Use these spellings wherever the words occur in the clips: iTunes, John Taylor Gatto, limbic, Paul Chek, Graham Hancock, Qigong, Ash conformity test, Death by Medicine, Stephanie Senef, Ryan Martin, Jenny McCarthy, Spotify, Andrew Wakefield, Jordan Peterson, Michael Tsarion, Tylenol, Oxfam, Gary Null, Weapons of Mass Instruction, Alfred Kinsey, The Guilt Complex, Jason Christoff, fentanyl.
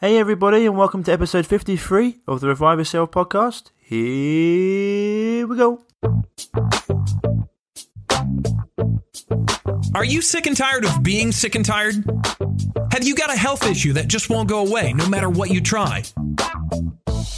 Hey everybody, and welcome to episode 53 of the Revive Yourself Podcast. Here we go. Are you sick and tired of being sick and tired? Have you got a health issue that just won't go away no matter what you try?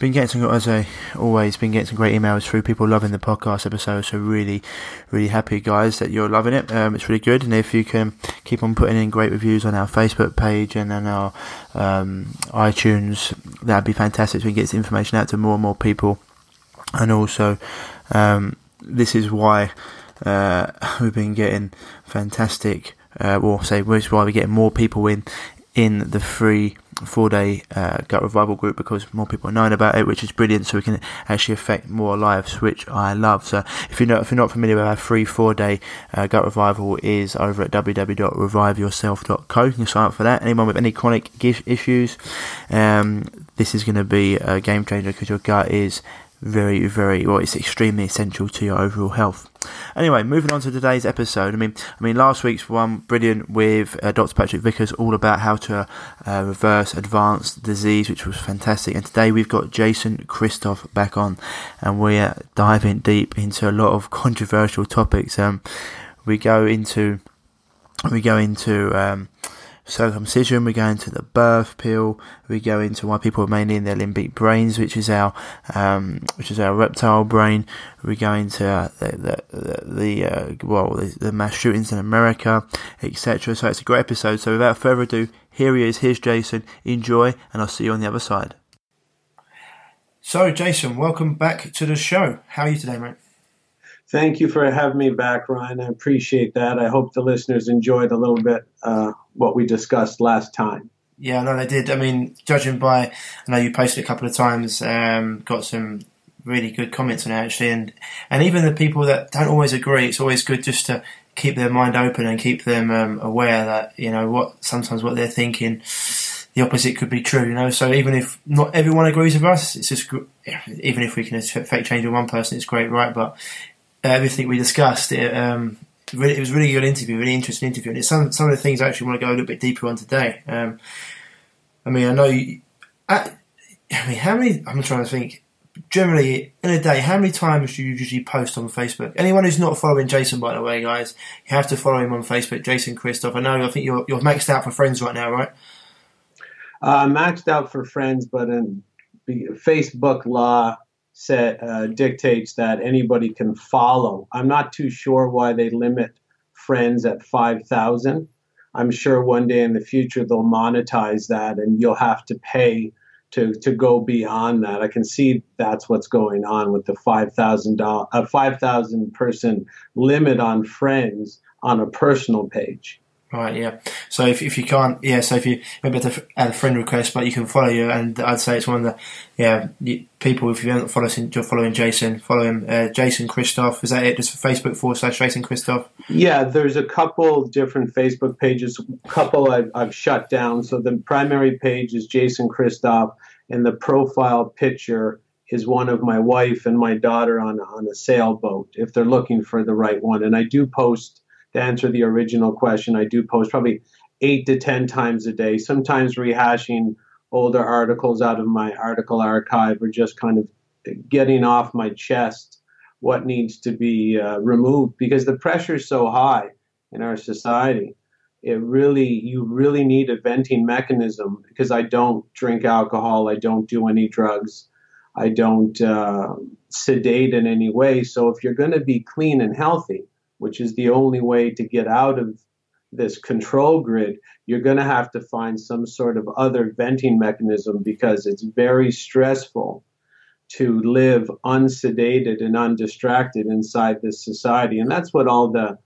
Been getting some great emails through people loving the podcast episode, so really, really happy, guys, that you're loving it. It's really good, and if you can keep on putting in great reviews on our Facebook page and on our iTunes, that'd be fantastic. So we can get this information out to more and more people, and also this is why we've been getting fantastic. This is why we're getting more people in the free 4-day gut revival group, because more people are knowing about it, which is brilliant, so we can actually affect more lives, which I love. So if you're not familiar with our free 4-day gut revival, is over at www.reviveyourself.co. you can sign up for that. Anyone with any chronic issues, this is going to be a game changer, because your gut is very, very, well, it's extremely essential to your overall health. Anyway, moving on to today's episode. I mean, last week's one, brilliant, with Dr. Patrick Vickers, all about how to reverse advanced disease, which was fantastic. And today we've got Jason Christoff back on, and we're diving deep into a lot of controversial topics. We go into circumcision, we go into the birth pill, we go into why people are mainly in their limbic brains, which is our reptile brain. We go into the mass shootings in America, etc. So it's a great episode. So without further ado, here he is. Here's Jason. Enjoy, and I'll see you on the other side. So Jason, welcome back to the show. How are you today, mate? Thank you for having me back, Ryan. I appreciate that. I hope the listeners enjoyed a little bit what we discussed last time. Yeah, I know they did. I mean, judging by, I know you posted a couple of times, got some really good comments on it, actually. And even the people that don't always agree, it's always good just to keep their mind open and keep them aware that, you know, sometimes what they're thinking, the opposite could be true, you know. So even if not everyone agrees with us, it's just, even if we can affect change in one person, it's great, right? But everything we discussed, it was a really good interview, really interesting interview, and it's some of the things I actually want to go a little bit deeper on today. I'm trying to think, generally, in a day, how many times do you usually post on Facebook? Anyone who's not following Jason, by the way, guys, you have to follow him on Facebook, Jason Christoff. I know, I think you're maxed out for friends right now, right? Maxed out for friends, but in Facebook law, dictates that anybody can follow. I'm not too sure why they limit friends at 5,000. I'm sure one day in the future they'll monetize that, and you'll have to pay to go beyond that. I can see that's what's going on with the $5,000 person limit on friends on a personal page. Right, yeah. So if you can't, yeah. So if you maybe have to add a friend request, but you can follow you, and I'd say it's one of the people. If you haven't following Jason, follow him. Jason Christoff, is that it? Just Facebook / Jason Christoff. Yeah, there's a couple different Facebook pages. Couple I've shut down. So the primary page is Jason Christoff, and the profile picture is one of my wife and my daughter on a sailboat, if they're looking for the right one. And I do post. To answer the original question, I do post probably 8 to 10 times a day, sometimes rehashing older articles out of my article archive, or just kind of getting off my chest what needs to be removed, because the pressure is so high in our society. You really need a venting mechanism, because I don't drink alcohol, I don't do any drugs, I don't sedate in any way. So if you're going to be clean and healthy, which is the only way to get out of this control grid, you're going to have to find some sort of other venting mechanism, because it's very stressful to live unsedated and undistracted inside this society. And that's what all the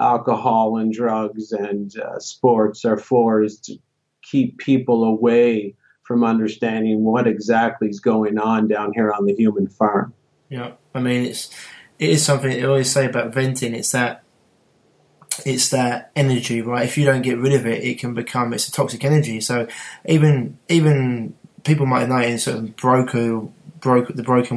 alcohol and drugs and sports are for, is to keep people away from understanding what exactly is going on down here on the human farm. Yeah, I mean, it is something they always say about venting. It's that energy, right? If you don't get rid of it, it can become, it's a toxic energy. So even people might know in sort of the broken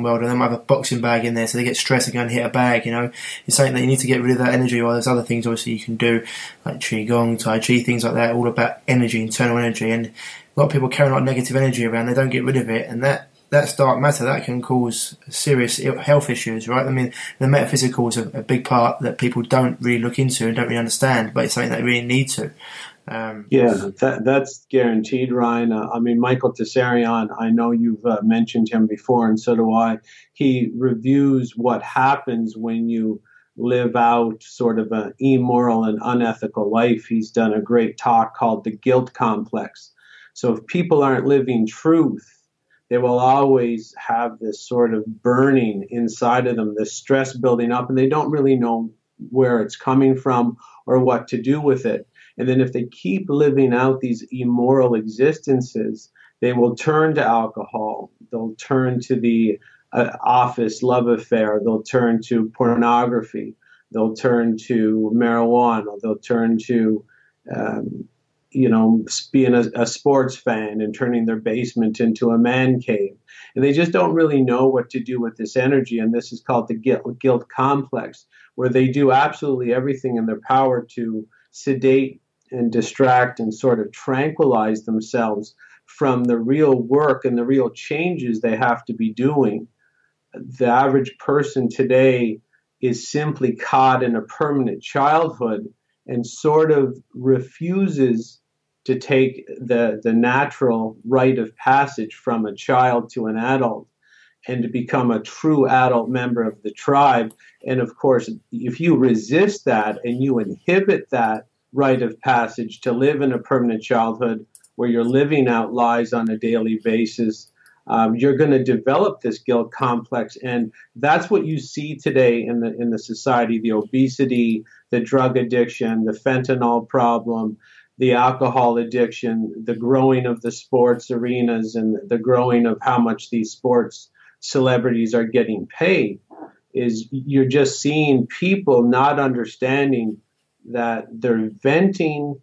world, and they might have a boxing bag in there, so they get stressed and go and hit a bag, you know. It's something that you need to get rid of that energy, or there's other things obviously you can do, like Qigong, Tai Chi, things like that, all about energy, internal energy. And a lot of people carry a lot of negative energy around, they don't get rid of it, and that's dark matter. That can cause serious health issues, right? I mean, the metaphysical is a big part that people don't really look into and don't really understand, but it's something they really need to. That's guaranteed, Ryan. I mean, Michael Tsarion, I know you've mentioned him before, and so do I. He reviews what happens when you live out sort of an immoral and unethical life. He's done a great talk called The Guilt Complex. So if people aren't living truth, they will always have this sort of burning inside of them, this stress building up, and they don't really know where it's coming from or what to do with it. And then if they keep living out these immoral existences, they will turn to alcohol. They'll turn to the office love affair. They'll turn to pornography. They'll turn to marijuana. They'll turn to being a sports fan and turning their basement into a man cave. And they just don't really know what to do with this energy. And this is called the guilt complex, where they do absolutely everything in their power to sedate and distract and sort of tranquilize themselves from the real work and the real changes they have to be doing. The average person today is simply caught in a permanent childhood and sort of refuses to take the natural rite of passage from a child to an adult and to become a true adult member of the tribe. And of course, if you resist that and you inhibit that rite of passage to live in a permanent childhood where you're living out lies on a daily basis, you're going to develop this guilt complex. And that's what you see today in the society: the obesity, the drug addiction, the fentanyl problem, the alcohol addiction, the growing of the sports arenas, and the growing of how much these sports celebrities are getting paid. Is you're just seeing people not understanding that they're venting,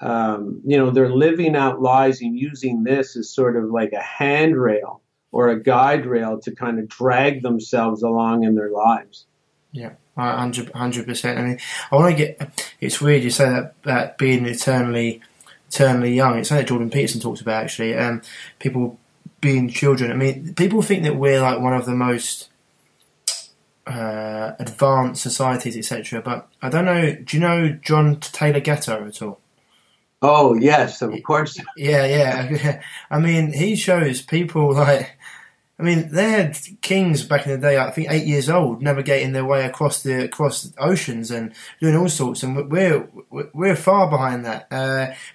they're living out lies and using this as sort of like a handrail or a guide rail to kind of drag themselves along in their lives. Yeah, 100%. I mean, I want to get, it's weird you say that being eternally young. It's something that Jordan Peterson talks about, actually. People being children. I mean, people think that we're like one of the most advanced societies, etc. But I don't know. Do you know John Taylor Gatto at all? Oh yes, of course. Yeah. I mean, he shows people like, I mean, they had kings back in the day. I think 8 years old, navigating their way across the oceans and doing all sorts. And we're far behind that.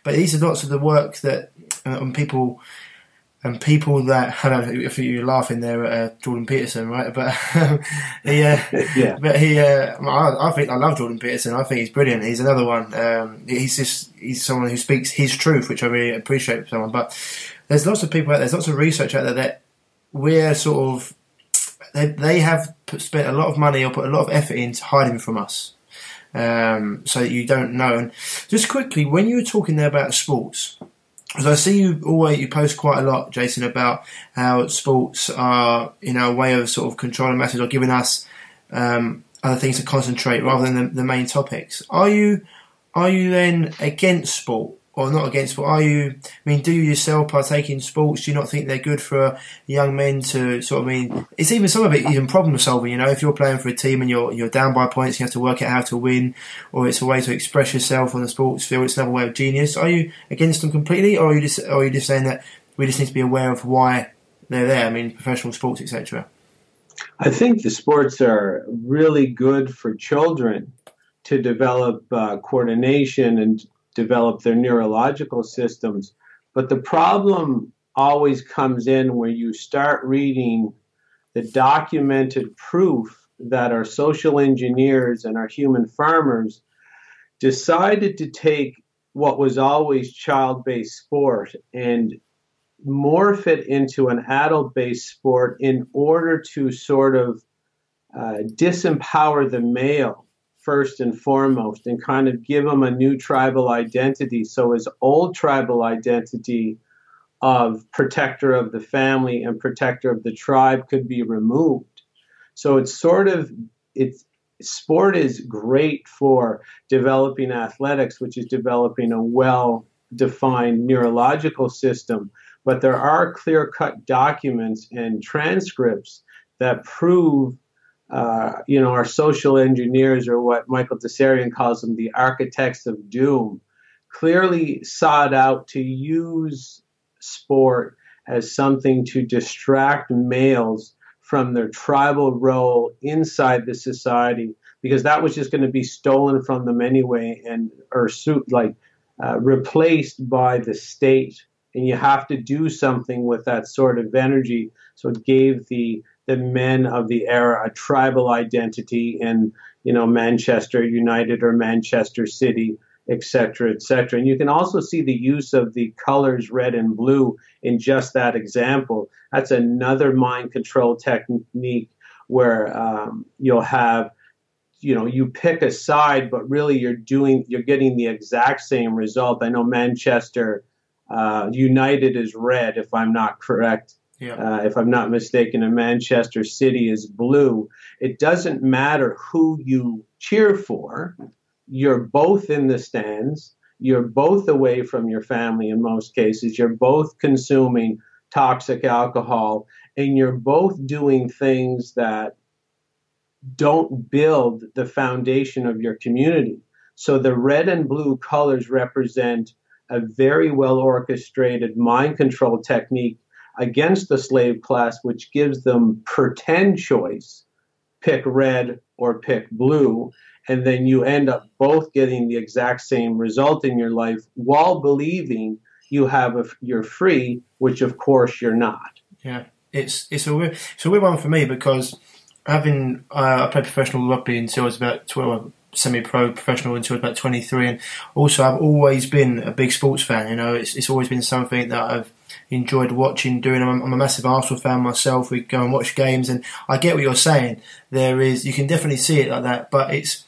But these are lots of the work that on people. And people that, I don't know if you're laughing there at Jordan Peterson, right? But I think I love Jordan Peterson. I think he's brilliant. He's another one. He's someone who speaks his truth, which I really appreciate. Someone, but there's lots of people out there. There's lots of research out there that we're sort of they have spent a lot of money or put a lot of effort into hiding from us, so that you don't know. And just quickly, when you were talking there about sports. Because I see you post quite a lot, Jason, about how sports are, a way of sort of controlling masses or giving us other things to concentrate rather than the main topics. Are you then against sport or not against sport? Do you yourself partake in sports? Do you not think they're good for young men to sort of, it's even some of it even problem solving, if you're playing for a team and you're down by points, you have to work out how to win, or it's a way to express yourself on the sports field, it's another way of genius. Are you against them completely, or are you just saying that we just need to be aware of why they're there, professional sports, etc.? I think the sports are really good for children to develop coordination and develop their neurological systems. But the problem always comes in where you start reading the documented proof that our social engineers and our human farmers decided to take what was always child-based sport and morph it into an adult-based sport in order to sort of disempower the male first and foremost and kind of give him a new tribal identity. So his old tribal identity of protector of the family and protector of the tribe could be removed. So it's sort of, it's, sport is great for developing athletics, which is developing a well-defined neurological system. But there are clear-cut documents and transcripts that prove, our social engineers, or what Michael Tsarion calls them, the architects of doom, clearly sought out to use sport as something to distract males from their tribal role inside the society, because that was just going to be stolen from them anyway and replaced by the state. And you have to do something with that sort of energy. So it gave the men of the era a tribal identity in, Manchester United or Manchester City, et cetera, et cetera. And you can also see the use of the colors red and blue in just that example. That's another mind control technique where you'll have, you pick a side, but really you're getting the exact same result. I know Manchester United is red, if I'm not correct. Yeah. If I'm not mistaken, and Manchester City is blue. It doesn't matter who you cheer for. You're both in the stands. You're both away from your family in most cases. You're both consuming toxic alcohol, and you're both doing things that don't build the foundation of your community. So the red and blue colors represent a very well orchestrated mind control technique against the slave class, which gives them pretend choice, pick red or pick blue, and then you end up both getting the exact same result in your life while believing you're free, which of course you're not. Yeah, it's a weird one for me, because having I played professional rugby until I was about 12, semi-pro professional until I was about 23, and also I've always been a big sports fan. It's always been something that I've enjoyed watching, doing. I'm a massive Arsenal fan myself. We go and watch games, and I get what you're saying. You can definitely see it like that, but it's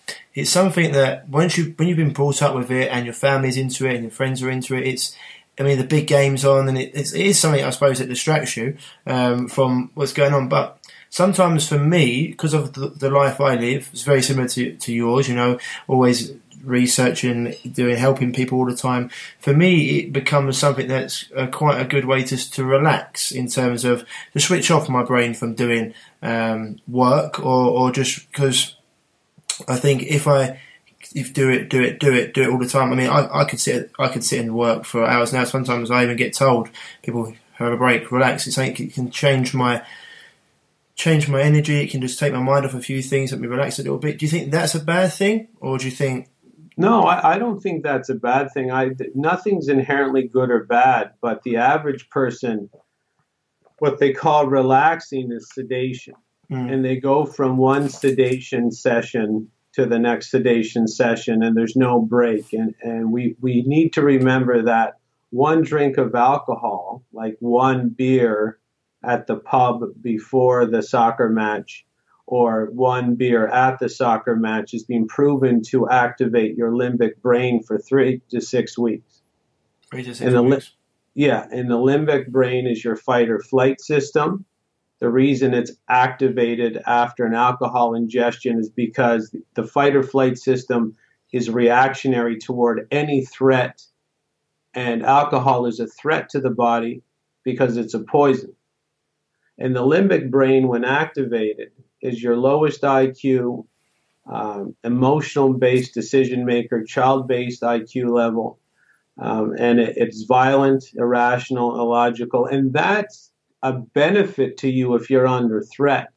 something that when you've been brought up with it, and your family's into it, and your friends are into it, the big game's on, and it is something, I suppose, that distracts you from what's going on. But sometimes for me, because of the life I live, it's very similar to yours, always researching, helping people all the time. For me, it becomes something that's quite a good way to relax, in terms of to switch off my brain from doing work, or just because I think if do it all the time. I could sit and work for hours now. Sometimes I even get told, people have a break, relax. It's like it can change my energy. It can just take my mind off a few things, let me relax a little bit. Do you think that's a bad thing, or do you think? No, I don't think that's a bad thing. Nothing's inherently good or bad, but the average person, what they call relaxing is sedation. Mm. And they go from one sedation session to the next sedation session, and there's no break. And we need to remember that one drink of alcohol, like one beer at the pub before the soccer match, or one beer at the soccer match, is being proven to activate your limbic brain for 3 to 6 weeks. 3 to 6 weeks. Yeah, and the limbic brain is your fight or flight system. The reason it's activated after an alcohol ingestion is because the fight or flight system is reactionary toward any threat, and alcohol is a threat to the body because it's a poison. And the limbic brain, when activated, is your lowest IQ, emotional-based decision maker, child-based IQ level. And it's violent, irrational, illogical. And that's a benefit to you if you're under threat.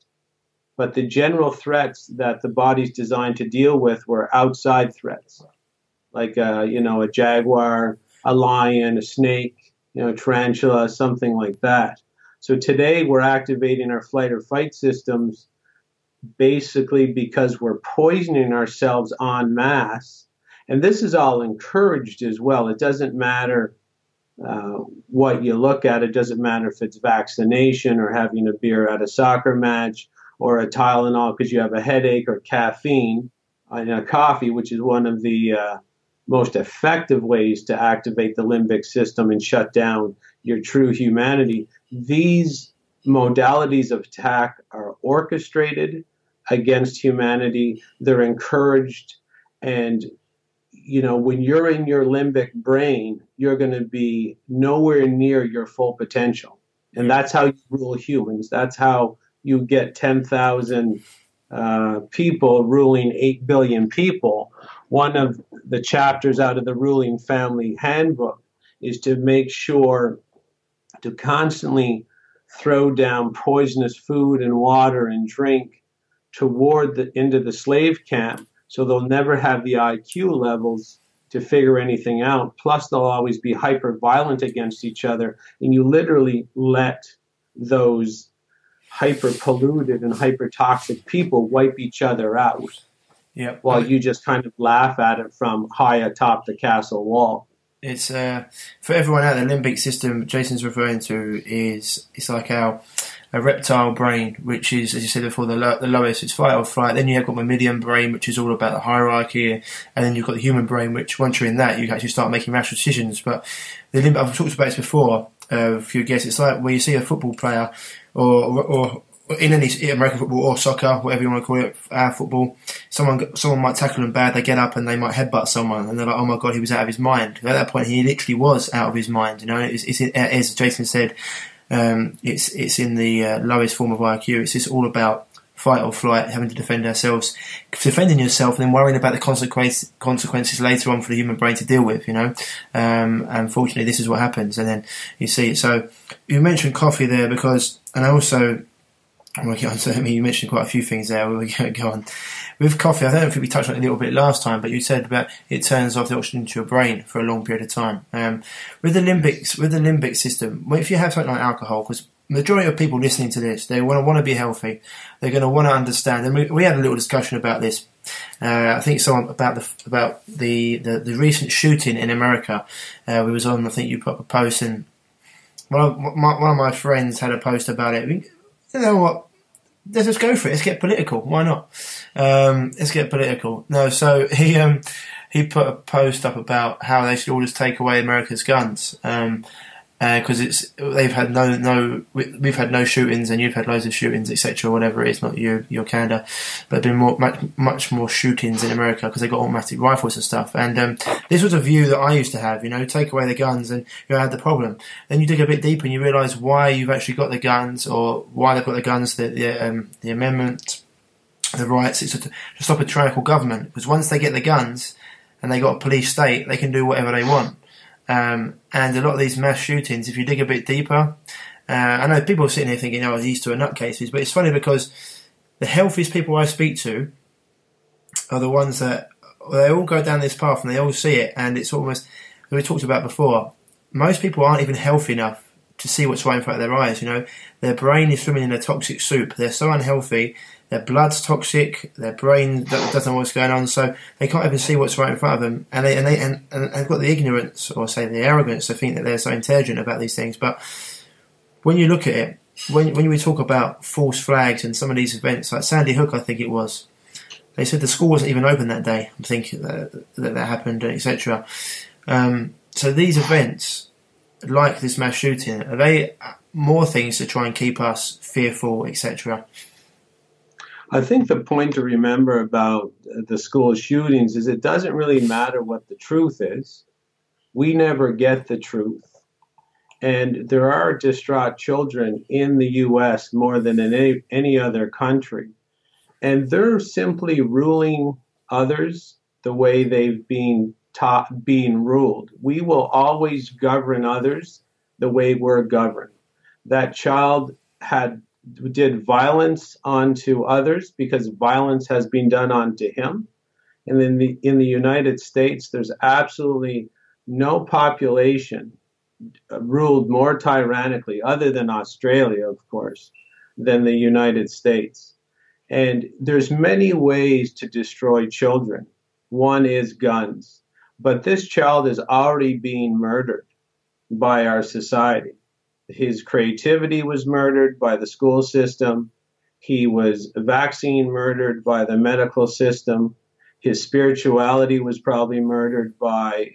But the general threats that the body's designed to deal with were outside threats, like, a jaguar, a lion, a snake, tarantula, something like that. So today we're activating our flight or fight systems basically because we're poisoning ourselves en masse. And this is all encouraged as well. It doesn't matter what you look at. It doesn't matter if it's vaccination or having a beer at a soccer match or a Tylenol because you have a headache or caffeine in a coffee, which is one of the most effective ways to activate the limbic system and shut down your true humanity. These modalities of attack are orchestrated against humanity. They're encouraged. And, you know, when you're in your limbic brain, you're going to be nowhere near your full potential. And that's how you rule humans. That's how you get 10,000 people ruling 8 billion people. One of the chapters out of the Ruling Family Handbook is to make sure to constantly throw down poisonous food and water and drink toward the into the slave camp, so they'll never have the IQ levels to figure anything out. Plus, they'll always be hyper-violent against each other, and you literally let those hyper-polluted and hyper-toxic people wipe each other out. Yep. While you just kind of laugh at it from high atop the castle wall. It's for everyone out there, the limbic system Jason's referring to is it's like a reptile brain, which is, as you said before, the lowest. It's fight or flight. Then you have got mammalian brain, which is all about the hierarchy, and then you've got the human brain, which once you're in that, you actually start making rational decisions. But the limbic, I've talked about this before. If you guess, it's like where you see a football player or in any American football or soccer, whatever you want to call it, our football, someone might tackle them bad, they get up and they might headbutt someone, and they're like, oh my God, he was out of his mind. At that point, he literally was out of his mind. You know, it's as Jason said, it's in the lowest form of IQ. It's just all about fight or flight, having to defend ourselves, defending yourself, and then worrying about the consequences later on for the human brain to deal with, you know. Unfortunately, this is what happens. And then you see, so you mentioned coffee there because, and I also... you mentioned quite a few things there. We'll go on with coffee. I don't think we touched on it a little bit last time, but you said about it turns off the oxygen to your brain for a long period of time. With the limbic system, if you have something like alcohol, because majority of people listening to this, they want to be healthy. They're going to want to understand. And we had a little discussion about this. I think someone about the recent shooting in America. We was on. I think you put up a post, and one of my friends had a post about it. You know what? Let's just go for it. Let's get political. Why not? Let's get political. No, so he put a post up about how they should all just take away America's guns because we've had no shootings and you've had loads of shootings, etc. Whatever it is, not your Canada, but been much more shootings in America because they got automatic rifles and stuff. And this was a view that I used to have. You know, take away the guns and you had the problem. Then you dig a bit deeper and you realise why you've actually got the guns or why they've got the guns. The amendment, the rights, it's to stop a tyrannical government. Because once they get the guns and they got a police state, they can do whatever they want. And a lot of these mass shootings, if you dig a bit deeper, I know people are sitting here thinking, oh, these two are nutcases, but it's funny because the healthiest people I speak to are the ones that, they all go down this path and they all see it, and it's almost, as we talked about before, most people aren't even healthy enough to see what's right in front of their eyes, you know. Their brain is swimming in a toxic soup. They're so unhealthy, their blood's toxic, their brain doesn't know what's going on, so they can't even see what's right in front of them. And they've got the ignorance, or say the arrogance, to think that they're so intelligent about these things. But when you look at it, when we talk about false flags and some of these events, like Sandy Hook, I think it was, they said the school wasn't even open that day. I'm thinking that happened, etc. So these events... like this mass shooting, are they more things to try and keep us fearful, etc.? I think the point to remember about the school shootings is it doesn't really matter what the truth is. We never get the truth. And there are distraught children in the U.S. more than in any other country. And they're simply ruling others the way they've been taught, being ruled. We will always govern others the way we're governed. That child did violence onto others because violence has been done onto him. And in the United States, there's absolutely no population ruled more tyrannically, other than Australia, of course, than the United States. And there's many ways to destroy children. One is guns. But this child is already being murdered. by our society. His creativity was murdered by the school system. He was vaccine murdered by the medical system. His spirituality was probably murdered by,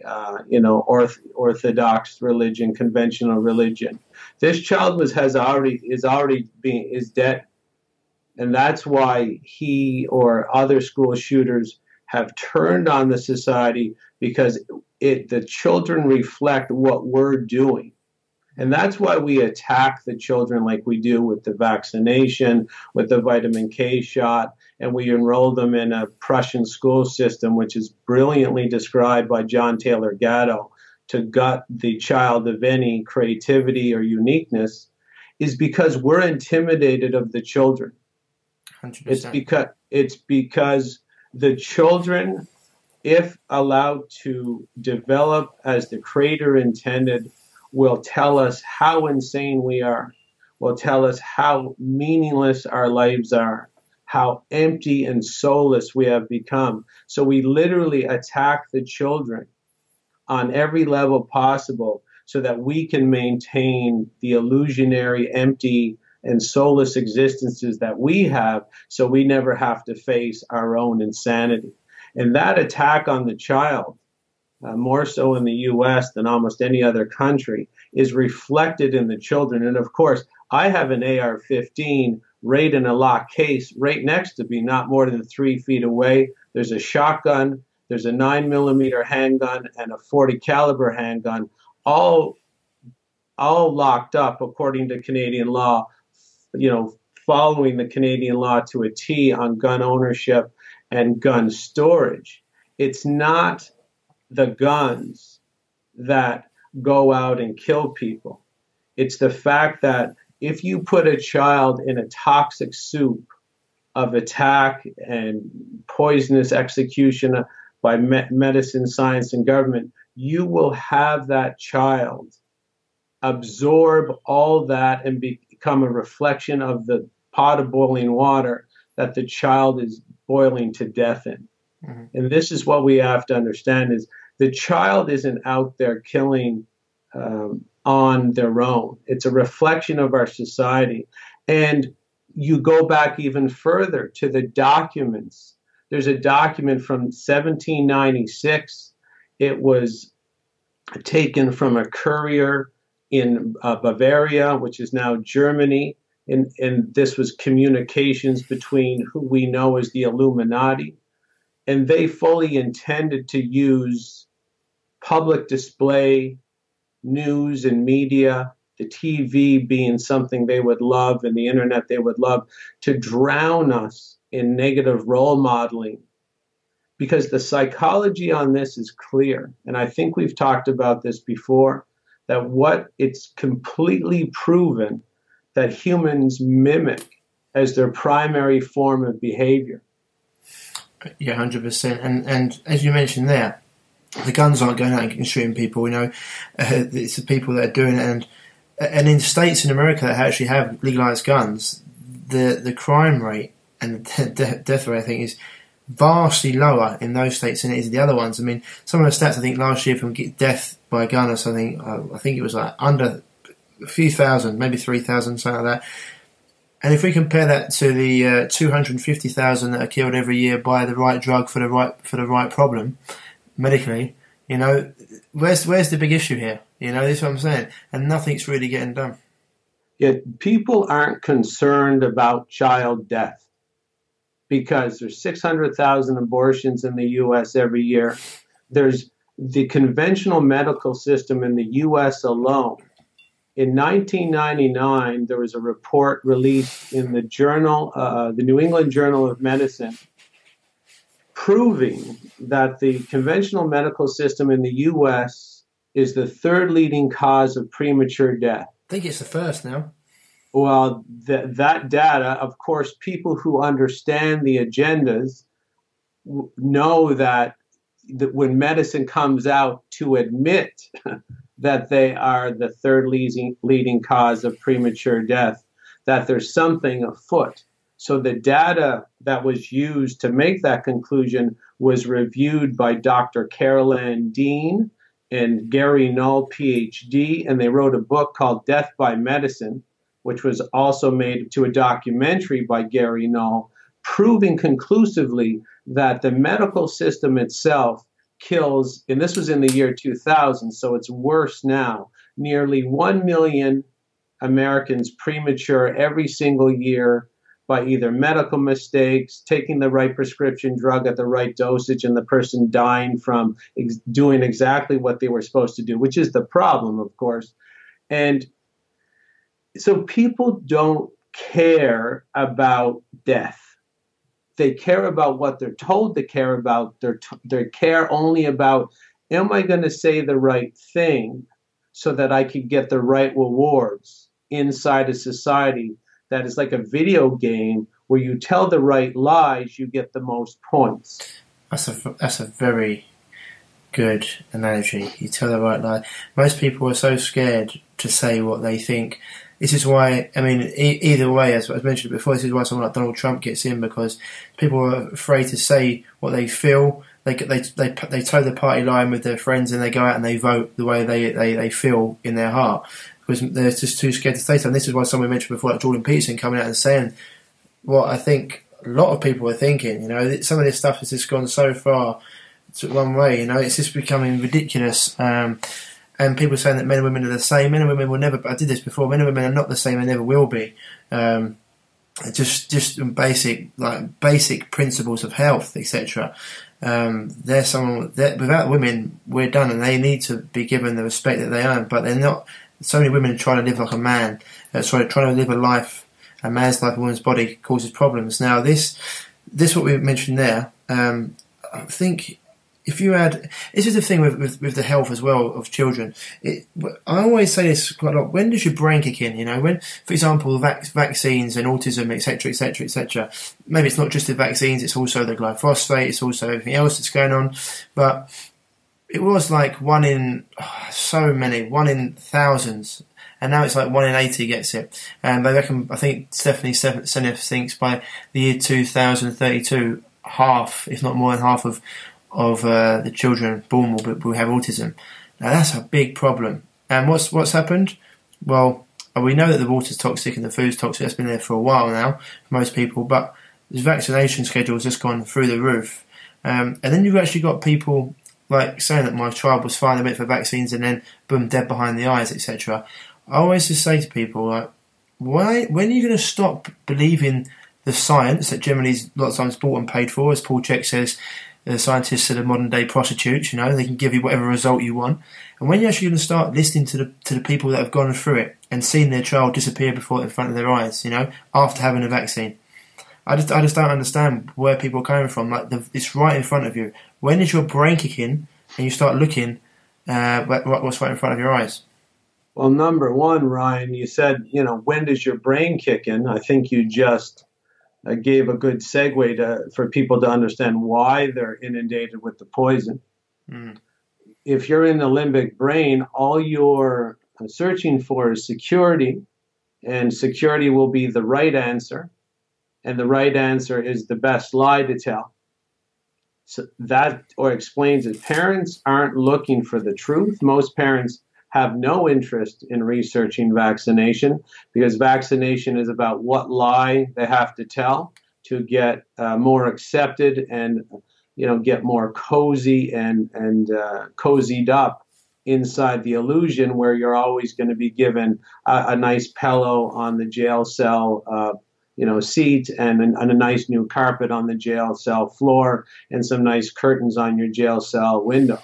Orthodox religion, conventional religion. This child is dead, and that's why he or other school shooters have turned on the society, because the children reflect what we're doing. And that's why we attack the children like we do with the vaccination, with the vitamin K shot, and we enroll them in a Prussian school system, which is brilliantly described by John Taylor Gatto, to gut the child of any creativity or uniqueness, is because we're intimidated of the children. 100%. It's because the children, if allowed to develop as the Creator intended, will tell us how insane we are, will tell us how meaningless our lives are, how empty and soulless we have become. So we literally attack the children on every level possible so that we can maintain the illusionary, empty, and soulless existences that we have, so we never have to face our own insanity. And that attack on the child, more so in the U.S. than almost any other country, is reflected in the children. And of course, I have an AR-15 right in a locked case right next to me, not more than 3 feet away. There's a shotgun, there's a 9mm handgun, and a 40 caliber handgun, all locked up according to Canadian law, following the Canadian law to a T on gun ownership and gun storage. It's not the guns that go out and kill people. It's the fact that if you put a child in a toxic soup of attack and poisonous execution by medicine, science, and government, you will have that child absorb all that and become a reflection of the pot of boiling water that the child is boiling to death in. And this is what we have to understand, is the child isn't out there killing on their own. It's a reflection of our society. And you go back even further to the documents. There's a document from 1796. It was taken from a courier in Bavaria, which is now Germany. And this was communications between who we know as the Illuminati. And they fully intended to use public display, news and media, the TV being something they would love and the internet they would love, to drown us in negative role modeling. Because the psychology on this is clear. And I think we've talked about this before, that what it's completely proven that humans mimic as their primary form of behavior. Yeah, 100%. And as you mentioned there, the guns aren't going out and shooting people. It's the people that are doing it. And in states in America that actually have legalized guns, the crime rate and the death rate, I think, is vastly lower in those states than it is the other ones. I mean, some of the stats, I think, last year from death by a gun or something, I think it was like under a few thousand, maybe 3,000, something like that. And if we compare that to the 250,000 that are killed every year by the right drug for the right problem, medically, where's the big issue here? This is what I'm saying. And nothing's really getting done. Yeah, people aren't concerned about child death because there's 600,000 abortions in the U.S. every year. There's the conventional medical system in the U.S. alone. In 1999, there was a report released in the journal, the New England Journal of Medicine, proving that the conventional medical system in the U.S. is the third leading cause of premature death. I think it's the first now. Well, that data, of course, people who understand the agendas know that when medicine comes out to admit that they are the third leading cause of premature death, that there's something afoot. So the data that was used to make that conclusion was reviewed by Dr. Carolyn Dean and Gary Null, PhD, and they wrote a book called Death by Medicine, which was also made to a documentary by Gary Null, proving conclusively that the medical system itself kills, and this was in the year 2000, so it's worse now, nearly 1 million Americans premature every single year by either medical mistakes, taking the right prescription drug at the right dosage, and the person dying from doing exactly what they were supposed to do, which is the problem, of course. And so people don't care about death. They care about what they're told to care about. They care only about, am I going to say the right thing so that I could get the right rewards inside a society that is like a video game where you tell the right lies, you get the most points. That's a very good analogy. You tell the right lie. Most people are so scared to say what they think. This is why, I mean, either way, as I mentioned before, this is why someone like Donald Trump gets in, because people are afraid to say what they feel. They toe the party line with their friends and they go out and they vote the way they feel in their heart, because they're just too scared to say something. This is why someone mentioned before, like Jordan Peterson, coming out and saying what I think a lot of people are thinking. You know, some of this stuff has just gone so far one way. You know, it's just becoming ridiculous. And people saying that men and women are the same. Men and women will never. I did this before. Men and women are not the same and never will be. Just basic principles of health, etc. They're someone that without women we're done, and they need to be given the respect that they earn. But they're not. So many women trying to live like a man. Trying to live a life, a man's life, a woman's body causes problems. Now this what we mentioned there. I think. If you add, this is the thing with the health as well of children. I always say this quite a lot. When does your brain kick in? You know, when, for example, vaccines and autism, etc., etc., etc. Maybe it's not just the vaccines; it's also the glyphosate, it's also everything else that's going on. But it was like one in thousands, and now it's like 1 in 80 gets it. And they reckon, I think Stephanie Senef thinks by the year 2032, half, if not more than half of the children born will have autism. Now that's a big problem. And what's happened? Well, we know that the water's toxic and the food's toxic. That's been there for a while now for most people. But the vaccination schedule's just gone through the roof. And then you've actually got people like saying that my child was fine, they went for vaccines, and then boom, dead behind the eyes, etc. I always just say to people, like, why? When are you going to stop believing the science that generally is a lot of times bought and paid for, as Paul Chek says? The scientists are the modern-day prostitutes, you know. They can give you whatever result you want. And when you're actually going to start listening to the people that have gone through it and seen their child disappear before in front of their eyes, you know, after having a vaccine, I just don't understand where people are coming from. Like, it's right in front of you. When is your brain kicking and you start looking what's right in front of your eyes? Well, number one, Ryan, you said, you know, when does your brain kick in? I think you just gave a good segue for people to understand why they're inundated with the poison. Mm. If you're in the limbic brain, all you're searching for is security, and security will be the right answer, and the right answer is the best lie to tell. So that or explains it. Parents aren't looking for the truth. Most parents have no interest in researching vaccination, because vaccination is about what lie they have to tell to get more accepted and, you know, get more cozy and cozied up inside the illusion where you're always going to be given a nice pillow on the jail cell, you know, seat and a nice new carpet on the jail cell floor and some nice curtains on your jail cell window.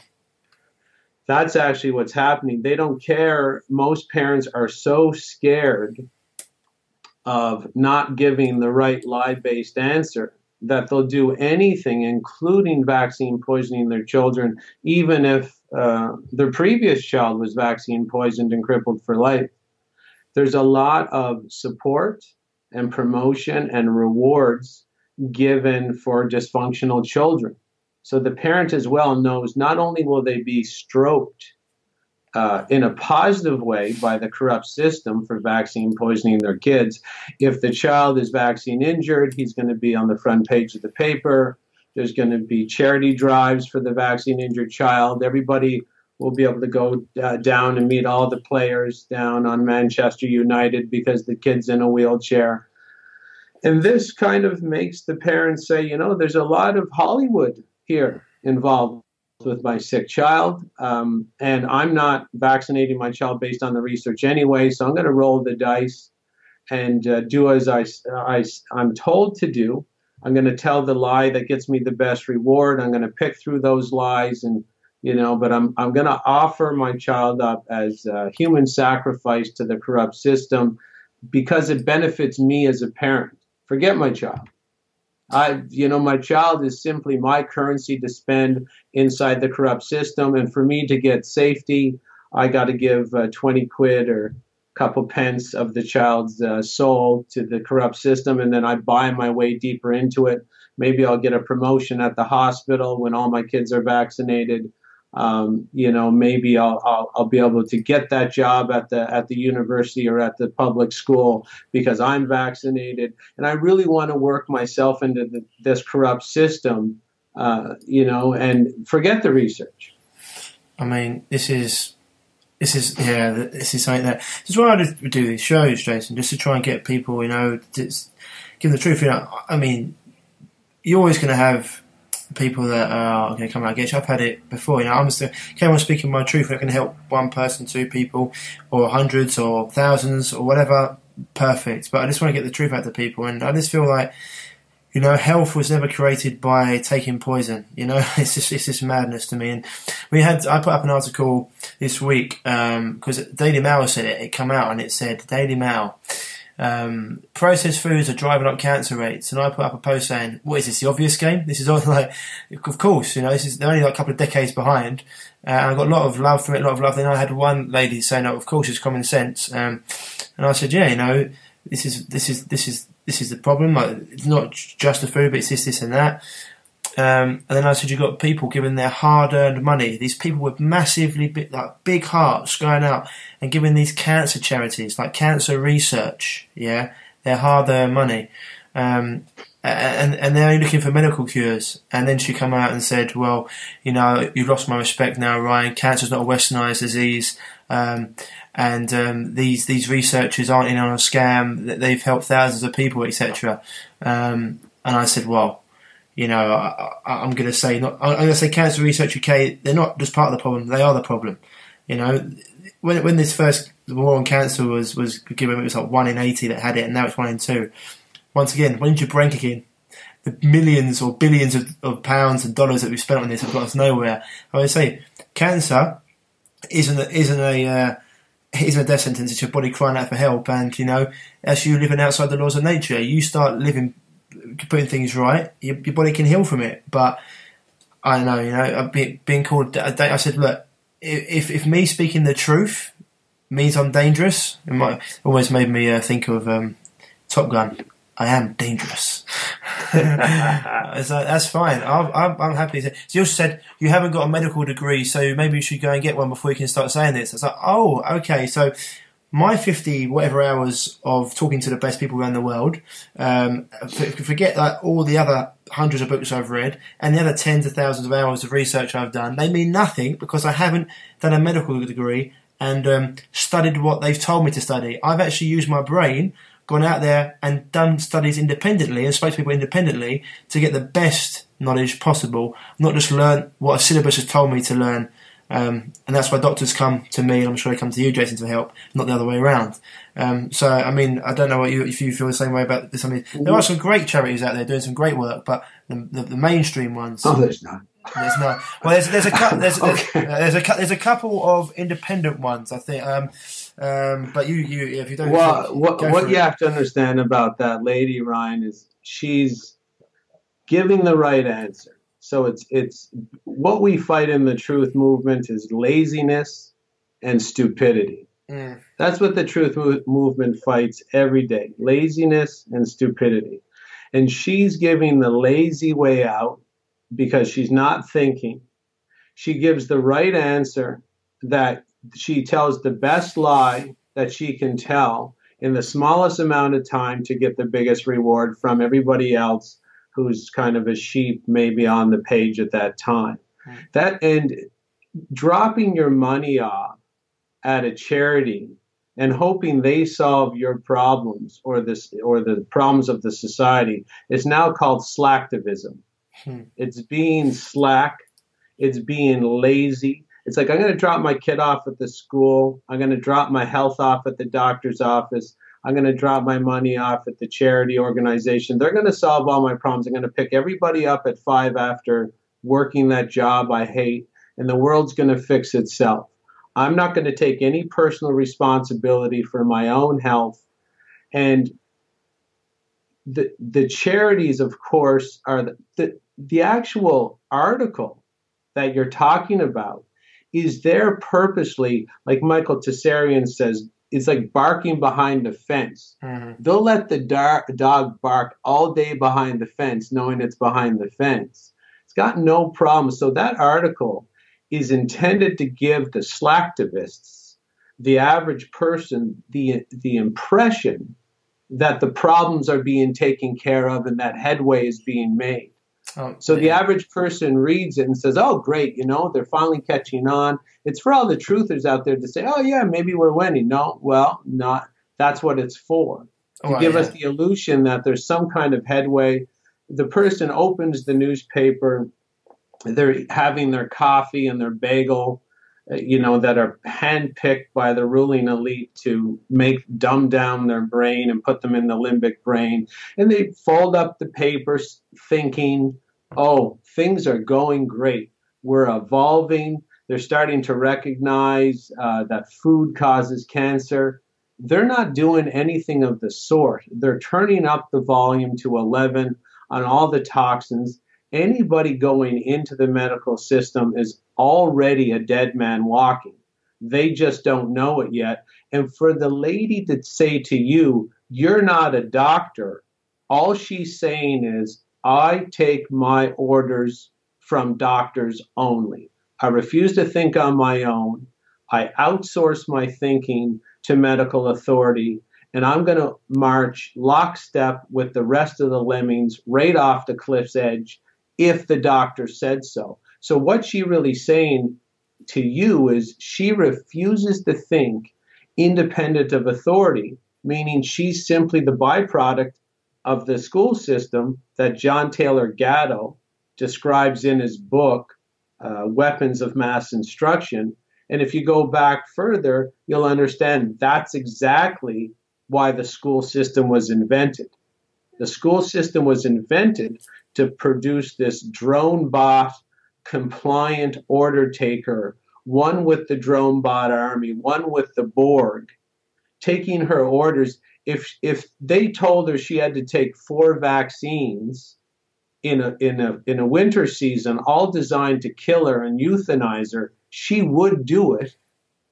That's actually what's happening. They don't care. Most parents are so scared of not giving the right lie-based answer that they'll do anything, including vaccine poisoning their children, even if their previous child was vaccine poisoned and crippled for life. There's a lot of support and promotion and rewards given for dysfunctional children. So the parent as well knows not only will they be stroked in a positive way by the corrupt system for vaccine poisoning their kids. If the child is vaccine injured, he's going to be on the front page of the paper. There's going to be charity drives for the vaccine injured child. Everybody we'll be able to go down and meet all the players down on Manchester United because the kid's in a wheelchair. And this kind of makes the parents say, you know, there's a lot of Hollywood here involved with my sick child, and I'm not vaccinating my child based on the research anyway, so I'm going to roll the dice and do as I'm told to do. I'm going to tell the lie that gets me the best reward. I'm going to pick through those lies, and you know, but I'm going to offer my child up as a human sacrifice to the corrupt system because it benefits me as a parent. Forget my child. You know, my child is simply my currency to spend inside the corrupt system. And for me to get safety, I got to give 20 quid or a couple pence of the child's soul to the corrupt system. And then I buy my way deeper into it. Maybe I'll get a promotion at the hospital when all my kids are vaccinated. You know, maybe I'll be able to get that job at the university or at the public school because I'm vaccinated, and I really want to work myself into this corrupt system, you know, and forget the research. I mean, this is something that this is why I do these shows, Jason, just to try and get people, you know, just give them the truth. You know, I mean, you're always going to have people that are going to come out against you. I've had it before. You know, I'm just okay, I'm speaking my truth, and it can help one person, two people, or hundreds, or thousands, or whatever. Perfect. But I just want to get the truth out to people, and I just feel like, you know, health was never created by taking poison. You know, it's just madness to me. And I put up an article this week because Daily Mail said it. It came out and it said Daily Mail. Processed foods are driving up cancer rates, and I put up a post saying, "What is this? The obvious game? This is all like, of course, you know, this is they're only like a couple of decades behind." And I got a lot of love from it, a lot of love. Then I had one lady saying, "Oh, of course, it's common sense," and I said, "Yeah, you know, this is the problem. Like, it's not just the food, but it's this and that." And then I said, "You've got people giving their hard-earned money. These people with massively big hearts going out and giving these cancer charities, like cancer research, yeah, their hard-earned money, and they're only looking for medical cures." And then she came out and said, "Well, you know, you've lost my respect now, Ryan. Cancer's not a westernised disease, and these researchers aren't in on a scam. They've helped thousands of people, etc." And I said, "Well." You know, I'm going to say Cancer Research UK. They're not just part of the problem; they are the problem. You know, when this first war on cancer was given, it was like 1 in 80 that had it, and now it's 1 in 2. Once again, when did you break again? The millions or billions of pounds and dollars that we've spent on this have got us nowhere. I would say cancer isn't a death sentence. It's your body crying out for help, and you know, as you living outside the laws of nature, you start living. Putting things right, your body can heal from it. But I don't know, you know, being called. I said, look, if me speaking the truth means I'm dangerous, it might always made me think of Top Gun. I am dangerous. It's like, that's fine. I'm happy. So you also said you haven't got a medical degree, so maybe you should go and get one before you can start saying this. It's like, oh, okay, so. My 50 whatever hours of talking to the best people around the world, forget like all the other hundreds of books I've read and the other tens of thousands of hours of research I've done, they mean nothing because I haven't done a medical degree and studied what they've told me to study. I've actually used my brain, gone out there and done studies independently and spoke to people independently to get the best knowledge possible, not just learn what a syllabus has told me to learn. And that's why doctors come to me, and I'm sure they come to you, Jason, to help, not the other way around. So, I mean, I don't know what if you feel the same way about this. I mean, there are some great charities out there doing some great work, but the mainstream ones. Oh, there's none. There's none. Well, there's a couple of independent ones, I think. But you if you don't. Well, what you have to understand about that lady, Ryan, is she's giving the right answer. So it's what we fight in the truth movement is laziness and stupidity. That's what the truth movement fights every day, laziness and stupidity. And she's giving the lazy way out because she's not thinking. She gives the right answer that she tells the best lie that she can tell in the smallest amount of time to get the biggest reward from everybody else who's kind of a sheep maybe on the page at that time. That and dropping your money off at a charity and hoping they solve your problems or the problems of the society is now called slacktivism. It's being slack. It's being lazy. It's like, I'm going to drop my kid off at the school. I'm going to drop my health off at the doctor's office. I'm going to drop my money off at the charity organization. They're going to solve all my problems. I'm going to pick everybody up at 5 after working that job I hate, and the world's going to fix itself. I'm not going to take any personal responsibility for my own health. And the charities, of course, are the actual article that you're talking about is there purposely, like Michael Tsarion says, it's like barking behind the fence. Mm-hmm. They'll let the dog bark all day behind the fence, knowing it's behind the fence. It's got no problem. So that article is intended to give the slacktivists, the average person, the impression that the problems are being taken care of and that headway is being made. So the average person reads it and says, oh, great, you know, they're finally catching on. It's for all the truthers out there to say, oh, yeah, maybe we're winning. No, well, not. That's what it's for, to give us the illusion that there's some kind of headway. The person opens the newspaper. They're having their coffee and their bagel, you know, that are handpicked by the ruling elite to make dumb down their brain and put them in the limbic brain. And they fold up the papers thinking, oh, things are going great. We're evolving. They're starting to recognize that food causes cancer. They're not doing anything of the sort. They're turning up the volume to 11 on all the toxins. Anybody going into the medical system is already a dead man walking. They just don't know it yet. And for the lady to say to you, you're not a doctor, all she's saying is, I take my orders from doctors only. I refuse to think on my own. I outsource my thinking to medical authority. And I'm going to march lockstep with the rest of the lemmings right off the cliff's edge, if the doctor said so. So what she really saying to you is she refuses to think independent of authority, meaning she's simply the byproduct of the school system that John Taylor Gatto describes in his book, Weapons of Mass Instruction. And if you go back further, you'll understand that's exactly why the school system was invented. The school system was invented to produce this drone bot compliant order taker, one with the drone bot army, one with the Borg, taking her orders. If they told her she had to take 4 vaccines in a winter season, all designed to kill her and euthanize her, she would do it.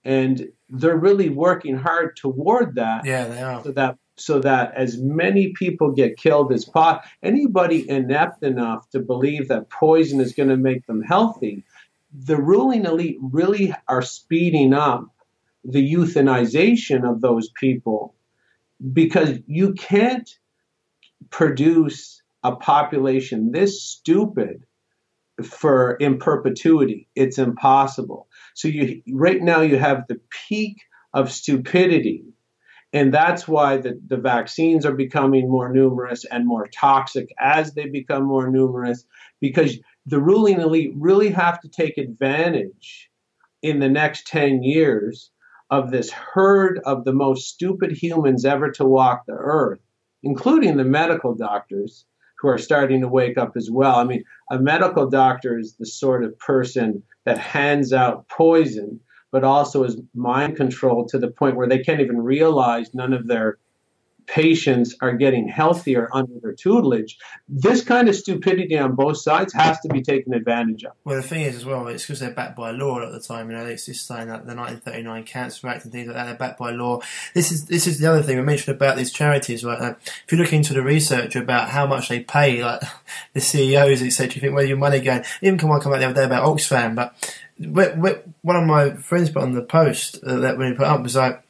And they're really working hard toward that. Yeah, they are. So that as many people get killed as possible. Anybody inept enough to believe that poison is going to make them healthy, the ruling elite really are speeding up the euthanization of those people, because you can't produce a population this stupid for in perpetuity. It's impossible. So right now you have the peak of stupidity. And that's why the vaccines are becoming more numerous and more toxic as they become more numerous, because the ruling elite really have to take advantage in the next 10 years of this herd of the most stupid humans ever to walk the earth, including the medical doctors who are starting to wake up as well. I mean, a medical doctor is the sort of person that hands out poison, but also is mind controlled to the point where they can't even realize none of their patients are getting healthier under their tutelage. This kind of stupidity on both sides has to be taken advantage of. Well, the thing is as well, it's because they're backed by law at the time. You know, it's just saying that the 1939 Cancer Act and things like that, they're backed by law. This is the other thing we mentioned about these charities, right? If you look into the research about how much they pay, like the CEOs, etc., you think, where's your money going? Even come out the other day about Oxfam, but one of my friends put on the post that we put up was like,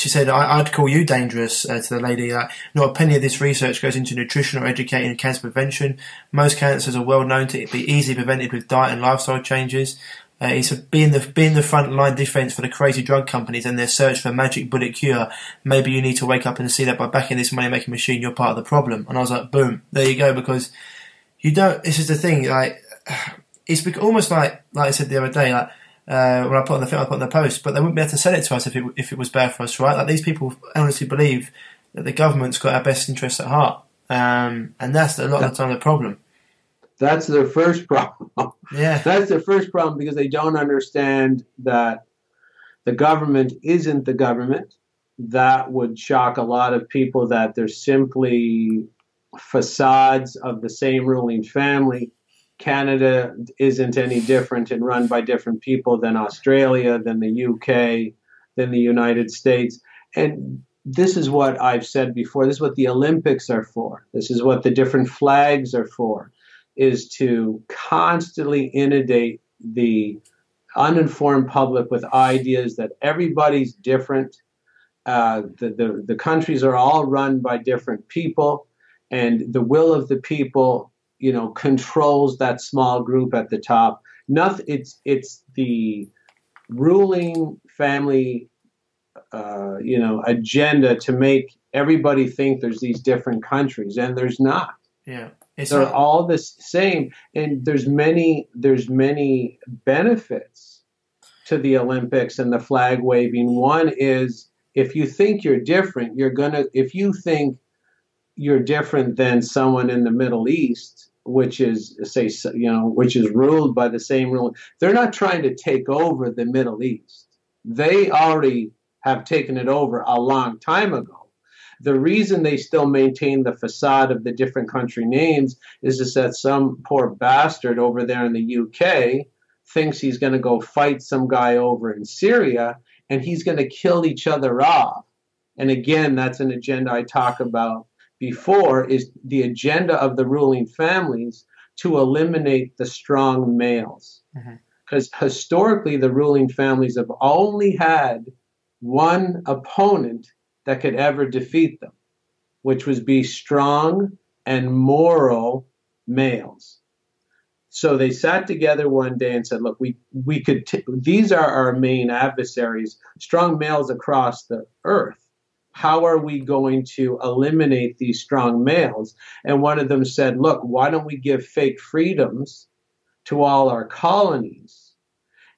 she said, I'd call you dangerous to the lady. Not a penny of this research goes into nutrition or educating cancer prevention. Most cancers are well known to be easily prevented with diet and lifestyle changes. It's being the front line defense for the crazy drug companies and their search for a magic bullet cure. Maybe you need to wake up and see that by backing this money-making machine, you're part of the problem. And I was like, boom, there you go, because you don't. This is the thing. Like, it's almost like I said the other day, like when I put on the film, I put on the post, but they wouldn't be able to sell it to us if it was bad for us, right? Like, these people honestly believe that the government's got our best interests at heart, and that's a lot of the time the problem. That's their first problem. Yeah. That's their first problem, because they don't understand that the government isn't the government. That would shock a lot of people, that they're simply facades of the same ruling family. Canada isn't any different and run by different people than Australia, than the UK, than the United States. And this is what I've said before. This is what the Olympics are for. This is what the different flags are for, is to constantly inundate the uninformed public with ideas that everybody's different. The countries are all run by different people, and the will of the people, you know, controls that small group at the top. It's the ruling family, agenda to make everybody think there's these different countries, and there's not. Yeah. They're all the same, and there's many benefits to the Olympics and the flag waving. One is, if you think you're different, if you think you're different than someone in the Middle East, which is ruled by the same rule. They're not trying to take over the Middle East. They already have taken it over a long time ago. The reason they still maintain the facade of the different country names is just that some poor bastard over there in the UK thinks he's going to go fight some guy over in Syria, and he's going to kill each other off. And again, that's an agenda I talk about before, is the agenda of the ruling families to eliminate the strong males. Because historically, the ruling families have only had one opponent that could ever defeat them, which would be strong and moral males. So they sat together one day and said, look, we could these are our main adversaries, strong males across the earth. How are we going to eliminate these strong males? And one of them said, look, why don't we give fake freedoms to all our colonies?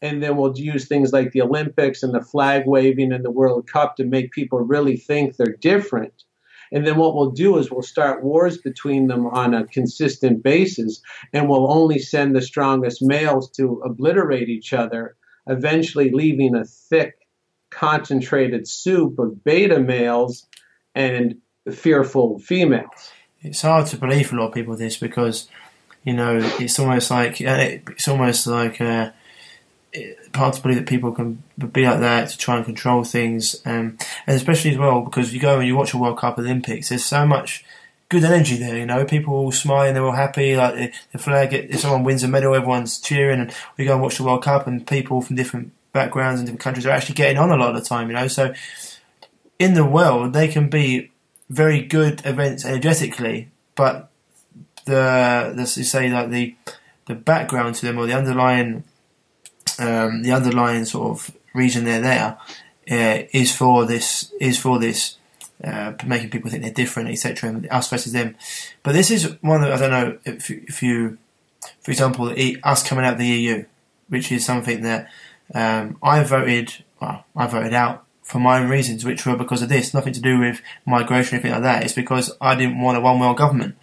And then we'll use things like the Olympics and the flag waving and the World Cup to make people really think they're different. And then what we'll do is we'll start wars between them on a consistent basis, and we'll only send the strongest males to obliterate each other, eventually leaving a thick, concentrated soup of beta males and fearful females. It's hard to believe for a lot of people this, because, you know, it's almost like hard to believe that people can be like that to try and control things, and especially as well, because you go and you watch a World Cup, Olympics, there's so much good energy there, you know, people all smiling, they're all happy, like the flag, if someone wins a medal, everyone's cheering, and we go and watch the World Cup, and people from different backgrounds and different countries are actually getting on a lot of the time, you know, so in the world, they can be very good events energetically, but the background to them, or the underlying sort of reason they're there is for this making people think they're different, etc., and us versus them. But this is one that, I don't know, if you, for example, us coming out of the EU, which is something that I voted out for my own reasons, which were because of this, nothing to do with migration or anything like that. It's because I didn't want a one world government.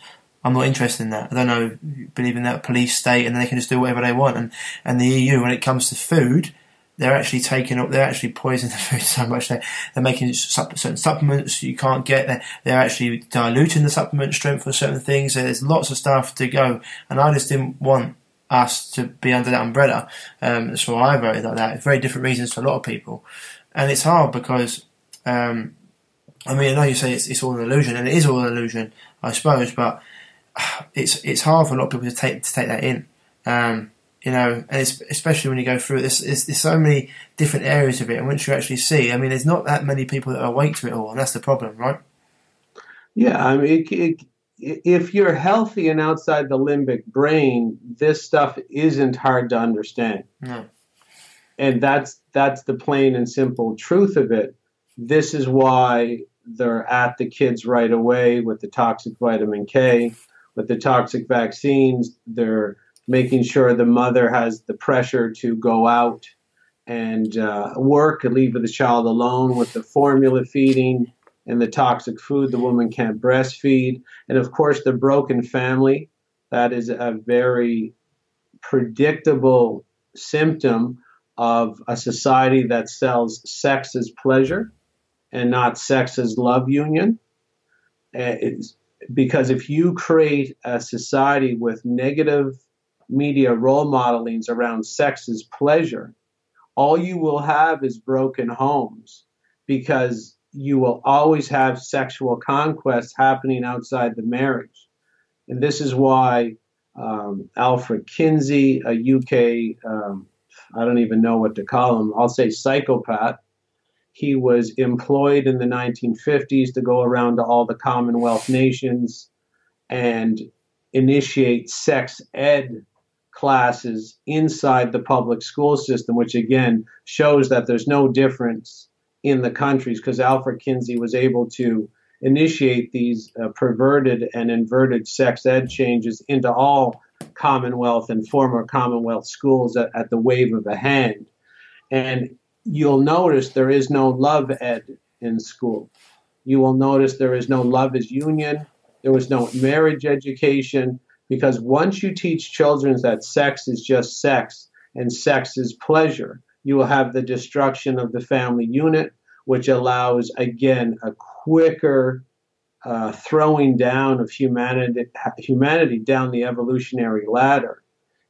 I'm not interested in that. I don't know, believe in that police state, and they can just do whatever they want. And the EU, when it comes to food, they're actually poisoning the food so much. They're making certain supplements you can't get. They're actually diluting the supplement strength for certain things. So there's lots of stuff to go. And I just didn't want us to be under that umbrella. That's why I voted like that. It's very different reasons to a lot of people. And it's hard because, I know you say it's all an illusion, and it is all an illusion, I suppose, but it's hard for a lot of people to take that in, you know, and it's, especially when you go through this, there's so many different areas of it. And once you actually see, I mean, there's not that many people that are awake to it all, and that's the problem, right? Yeah, I mean, if you're healthy and outside the limbic brain, this stuff isn't hard to understand. No. And that's the plain and simple truth of it. This is why they're at the kids right away with the toxic vitamin K, with the toxic vaccines. They're making sure the mother has the pressure to go out and work and leave the child alone with the formula feeding and the toxic food. The woman can't breastfeed. And, of course, the broken family. That is a very predictable symptom of a society that sells sex as pleasure and not sex as love union. Because if you create a society with negative media role modelings around sex as pleasure, all you will have is broken homes, because you will always have sexual conquests happening outside the marriage. And this is why Alfred Kinsey, a UK, I don't even know what to call him, I'll say psychopath, he was employed in the 1950s to go around to all the Commonwealth nations and initiate sex ed classes inside the public school system, which again shows that there's no difference in the countries, because Alfred Kinsey was able to initiate these perverted and inverted sex ed changes into all Commonwealth and former Commonwealth schools at the wave of a hand. And you'll notice there is no love ed in school. You will notice there is no love as union. There was no marriage education, because once you teach children that sex is just sex and sex is pleasure, you will have the destruction of the family unit, which allows, again, a quicker throwing down of humanity down the evolutionary ladder.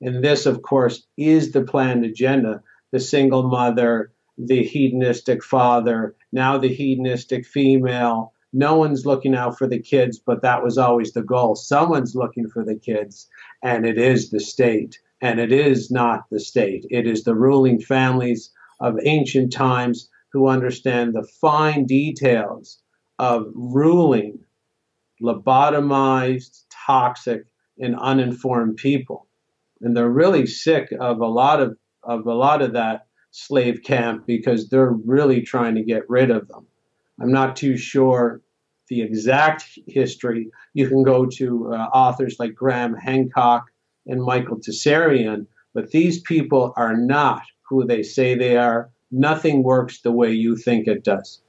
And this, of course, is the planned agenda: the single mother, the hedonistic father, now the hedonistic female. No one's looking out for the kids, but that was always the goal. Someone's looking for the kids, and it is the state, and it is not the state. It is the ruling families of ancient times who understand the fine details of ruling lobotomized, toxic, and uninformed people. And they're really sick of a lot of that slave camp, because they're really trying to get rid of them. I'm not too sure the exact history. You can go to authors like Graham Hancock and Michael Tsarion, but these people are not who they say they are. Nothing works the way you think it does.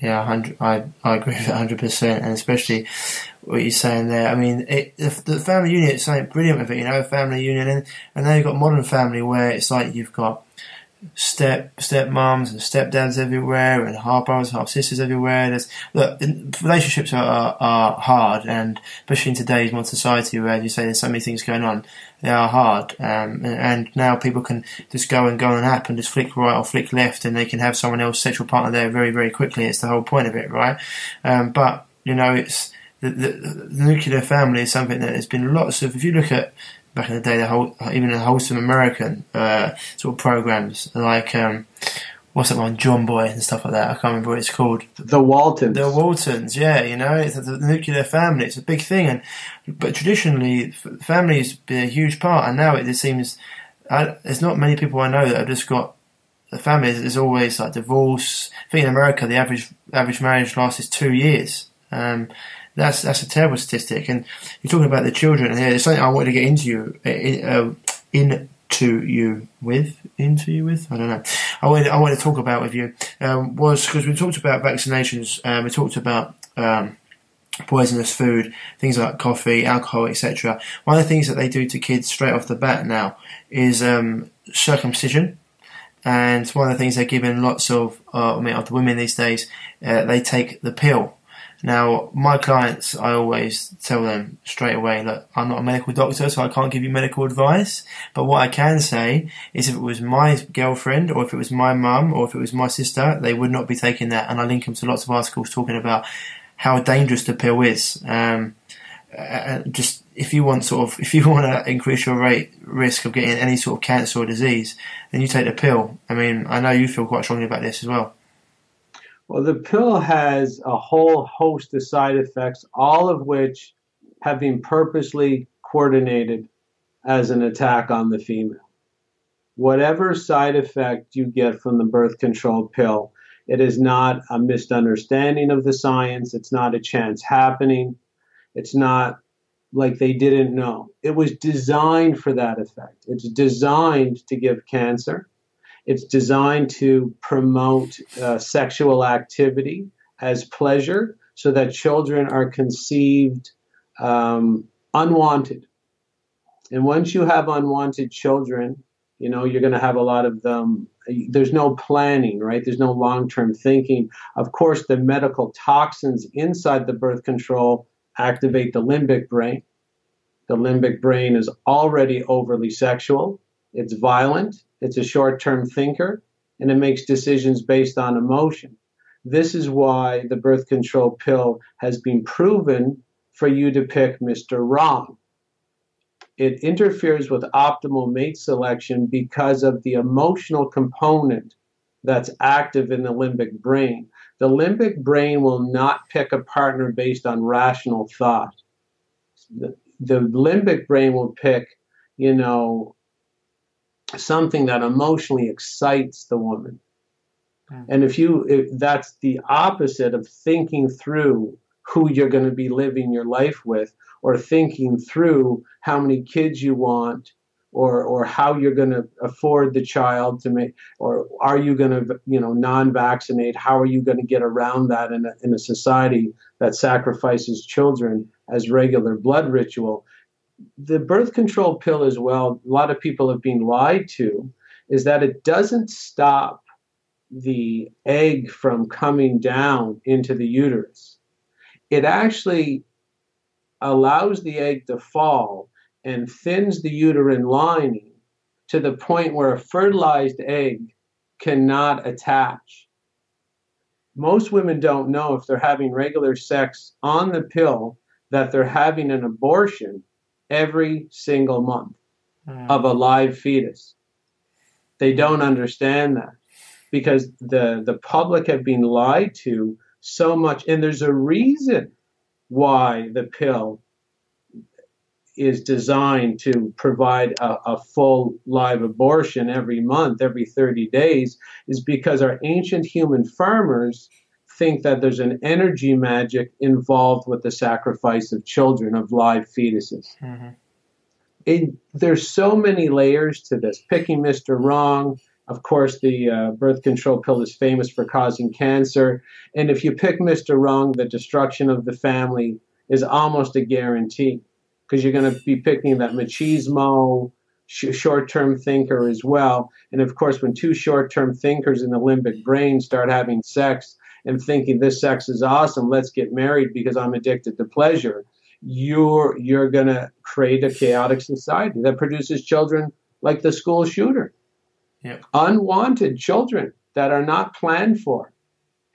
Yeah, I agree with that 100%, and especially what you're saying there. I mean, the family unit is something brilliant with it, you know, family union. And now you've got modern family, where it's like you've got stepmoms and stepdads everywhere, and half brothers, half sisters everywhere. Look, relationships are hard, and especially in today's modern society, where, as you say, there's so many things going on, they are hard. And now people can just go on an app and just flick right or flick left, and they can have someone else's sexual partner there very, very quickly. It's the whole point of it, right? But, you know, it's the nuclear family is something that has been lots of, if you look at back in the day, even the Wholesome American sort of programs, like what's that one, John Boy and stuff like that. I can't remember what it's called. The Waltons. The Waltons, yeah. You know, it's the nuclear family. It's a big thing, but traditionally, families been a huge part, and now it just seems there's not many people I know that have just got the family. There's always like divorce. I think in America, the average marriage lasts 2 years. That's a terrible statistic. And you're talking about the children, and it's something I wanted to get into you with. I don't know. I wanted to talk about with you was, because we talked about vaccinations, we talked about poisonous food, things like coffee, alcohol, etc. One of the things that they do to kids straight off the bat now is circumcision. And one of the things they're giving lots of, of the women these days, they take the pill. Now, my clients, I always tell them straight away, look, I'm not a medical doctor, so I can't give you medical advice. But what I can say is, if it was my girlfriend, or if it was my mum, or if it was my sister, they would not be taking that. And I link them to lots of articles talking about how dangerous the pill is. just if you want to increase your risk of getting any sort of cancer or disease, then you take the pill. I mean, I know you feel quite strongly about this as well. Well, the pill has a whole host of side effects, all of which have been purposely coordinated as an attack on the female. Whatever side effect you get from the birth control pill, it is not a misunderstanding of the science. It's not a chance happening. It's not like they didn't know. It was designed for that effect. It's designed to give cancer. It's designed to promote sexual activity as pleasure so that children are conceived unwanted. And once you have unwanted children, you know, you're going to have a lot of them. There's no planning, right? There's no long-term thinking. Of course, the medical toxins inside the birth control activate the limbic brain. The limbic brain is already overly sexual. It's violent. It's a short-term thinker, and it makes decisions based on emotion. This is why the birth control pill has been proven for you to pick Mr. Wrong. It interferes with optimal mate selection because of the emotional component that's active in the limbic brain. The limbic brain will not pick a partner based on rational thought. The limbic brain will pick, you know, something that emotionally excites the woman. Mm. And if that's the opposite of thinking through who you're going to be living your life with, or thinking through how many kids you want, or how you're going to afford the child to make, or are you going to, you know, non-vaccinate? How are you going to get around that in a society that sacrifices children as regular blood ritual? The birth control pill as well, a lot of people have been lied to, is that it doesn't stop the egg from coming down into the uterus. It actually allows the egg to fall and thins the uterine lining to the point where a fertilized egg cannot attach. Most women don't know if they're having regular sex on the pill that they're having an abortion every single month of a live fetus. They don't understand that because the public have been lied to so much. And there's a reason why the pill is designed to provide a full live abortion every month, every 30 days, is because our ancient human farmers think that there's an energy magic involved with the sacrifice of children, of live fetuses. Mm-hmm. There's so many layers to this. Picking Mr. Wrong, of course, the birth control pill is famous for causing cancer. And if you pick Mr. Wrong, the destruction of the family is almost a guarantee because you're going to be picking that machismo, short-term thinker as well. And of course, when two short-term thinkers in the limbic brain start having sex, and thinking this sex is awesome, let's get married because I'm addicted to pleasure, you're going to create a chaotic society that produces children like the school shooter. Yep. Unwanted children that are not planned for.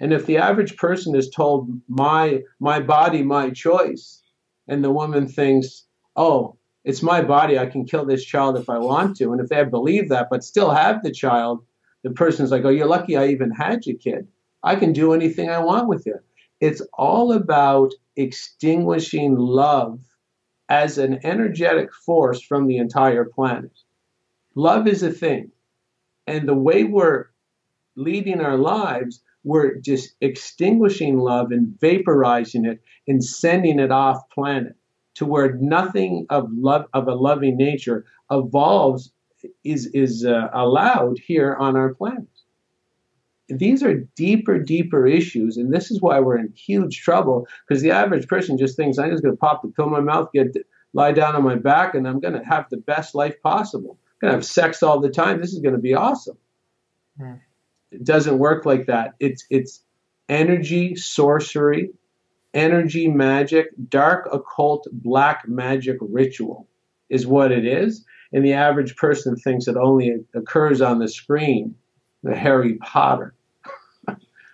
And if the average person is told, my body, my choice, and the woman thinks, oh, it's my body, I can kill this child if I want to. And if they believe that but still have the child, the person's like, oh, you're lucky I even had you, kid. I can do anything I want with it. It's all about extinguishing love as an energetic force from the entire planet. Love is a thing. And the way we're leading our lives, we're just extinguishing love and vaporizing it and sending it off planet to where nothing of love, of a loving nature evolves, is allowed here on our planet. These are deeper, deeper issues, and this is why we're in huge trouble, because the average person just thinks, I'm just going to pop the pill in my mouth, lie down on my back, and I'm going to have the best life possible. I'm going to have sex all the time. This is going to be awesome. Mm. It doesn't work like that. It's energy sorcery, energy magic, dark occult, black magic ritual is what it is, and the average person thinks it only occurs on the screen. The Harry Potter,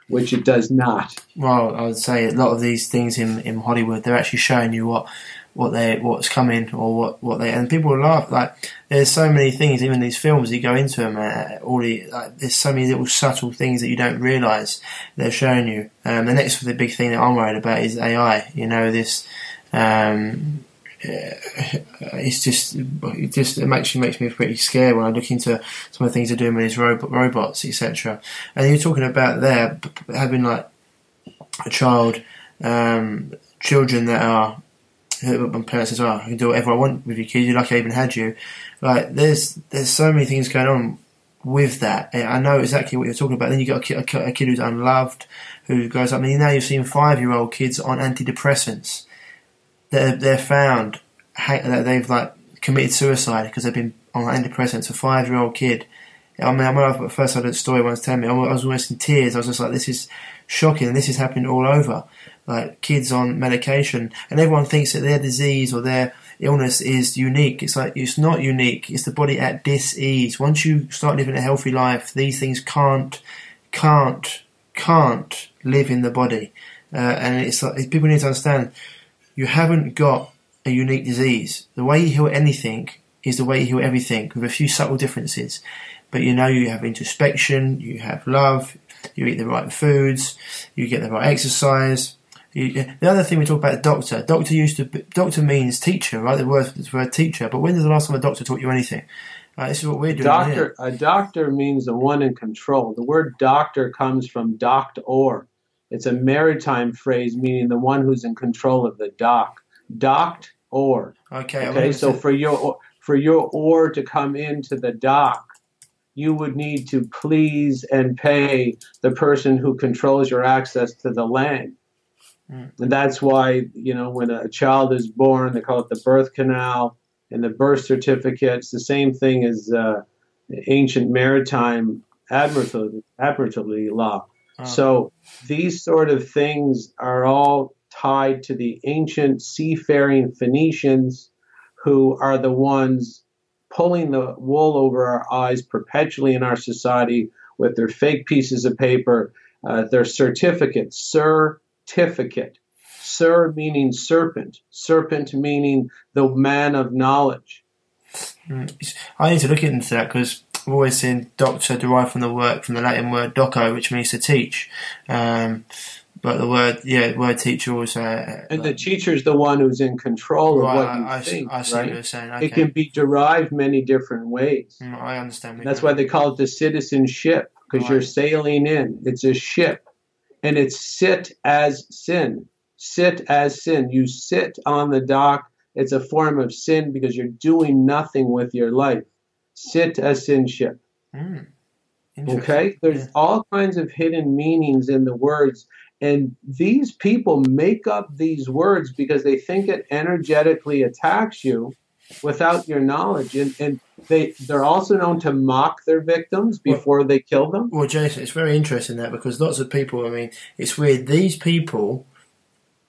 which it does not. Well, I would say a lot of these things in Hollywood, they're actually showing you what what's coming or what they, and people laugh. Like, there's so many things, even these films, you go into them, there's so many little subtle things that you don't realise they're showing you. The next big thing that I'm worried about is AI. You know, this, it makes me pretty scared when I look into some of the things they're doing with these robots, etc. And you're talking about there having like a child, children that are, my parents as well, I can do whatever I want with your kids, you're lucky I even had you. Like, there's so many things going on with that. And I know exactly what you're talking about. Then you got a kid who's unloved, who grows up. I mean, now you've seen 5-year-old kids on antidepressants. They're found that they've like committed suicide because they've been on antidepressants. A 5-year-old kid. I mean, I remember at first I heard a story once telling me, I was almost in tears. I was just like, this is shocking, and this is happening all over. Like, kids on medication, and everyone thinks that their disease or their illness is unique. It's like, it's not unique. It's the body at dis-ease. Once you start living a healthy life, these things can't live in the body. And it's like, people need to understand, you haven't got a unique disease. The way you heal anything is the way you heal everything, with a few subtle differences. But you know, you have introspection, you have love, you eat the right foods, you get the right exercise. The other thing we talk about, doctor means teacher, right? The word teacher. But when was the last time a doctor taught you anything? This is what we're doing. Doctor, here. A doctor means the one in control. The word doctor comes from doctor. It's a maritime phrase meaning the one who's in control of the dock. Doctor. Okay. So for your oar to come into the dock, you would need to please and pay the person who controls your access to the land. And that's why, you know, when a child is born, they call it the birth canal and the birth certificate. It's the same thing as ancient maritime admiralty law. Oh. So these sort of things are all tied to the ancient seafaring Phoenicians, who are the ones pulling the wool over our eyes perpetually in our society with their fake pieces of paper, their certificates, Certificate. Sir meaning serpent. Serpent meaning the man of knowledge. I need to look into that, because I've always seen doctor derived from the Latin word doco, which means to teach. But the word teacher also. And the teacher is the one who's in control of what you think. I see what you're saying. Okay. It can be derived many different ways. I understand. That's why they call it the citizenship, because you're sailing in. It's a ship. And it's sit as sin. Sit as sin. You sit on the dock. It's a form of sin because you're doing nothing with your life. Sit as sinship. Okay? There's all kinds of hidden meanings in the words. And these people make up these words because they think it energetically attacks you without your knowledge. And they're also known to mock their victims before they kill them. Well, Jason, it's very interesting that, because lots of people, I mean, it's weird. These people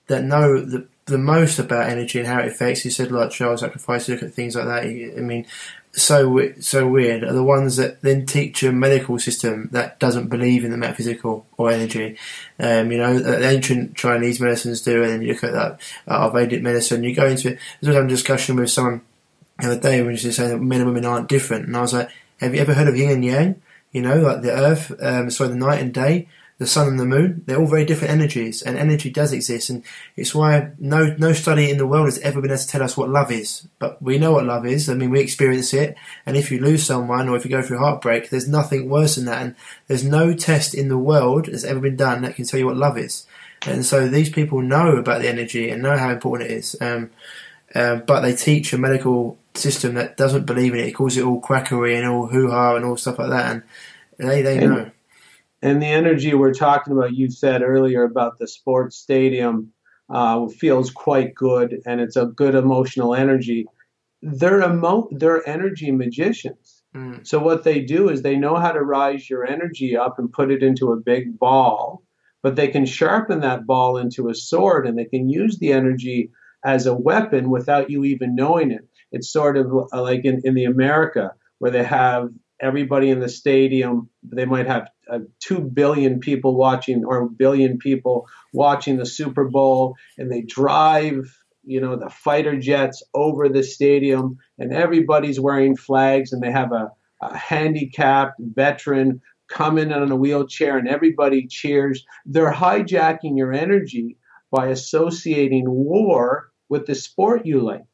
that know the most about energy and how it affects, you said, like child sacrifice, look at things like that. I mean, so weird are the ones that then teach a medical system that doesn't believe in the metaphysical or energy. You know, the ancient Chinese medicines do, and then you look at that Vedic medicine. You go into it. I was having a discussion with someone the other day when she was saying that men and women aren't different, and I was like, "Have you ever heard of yin and yang? You know, like the earth, the night and day." The sun and the moon, they're all very different energies, and energy does exist, and it's why no study in the world has ever been able to tell us what love is. But we know what love is. I mean, we experience it, and if you lose someone or if you go through heartbreak, there's nothing worse than that, and there's no test in the world that's ever been done that can tell you what love is. And so these people know about the energy and know how important it is, but they teach a medical system that doesn't believe in it. It calls it all quackery and all hoo-ha and all stuff like that, and they know. And the energy we're talking about, you said earlier about the sports stadium, feels quite good, and it's a good emotional energy. They're energy magicians. So what they do is they know how to rise your energy up and put it into a big ball, but they can sharpen that ball into a sword, and they can use the energy as a weapon without you even knowing it. It's sort of like in the America, where they have everybody in the stadium. They might have 2 billion people watching, or a billion people watching the Super Bowl, and they drive you know, the fighter jets over the stadium, and everybody's wearing flags, and they have a handicapped veteran come in on a wheelchair, and everybody cheers. They're hijacking your energy by associating war with the sport you like.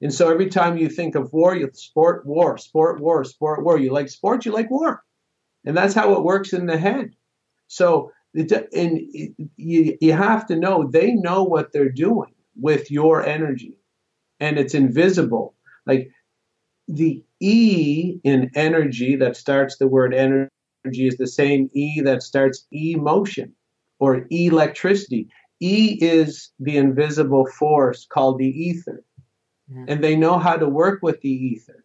And so every time you think of war, you sport war, sport war, sport war. You like sport, you like war. And that's how it works in the head. So you have to know, they know what they're doing with your energy. And it's invisible. Like the E in energy that starts the word energy is the same E that starts emotion or electricity. E is the invisible force called the ether. And they know how to work with the ether.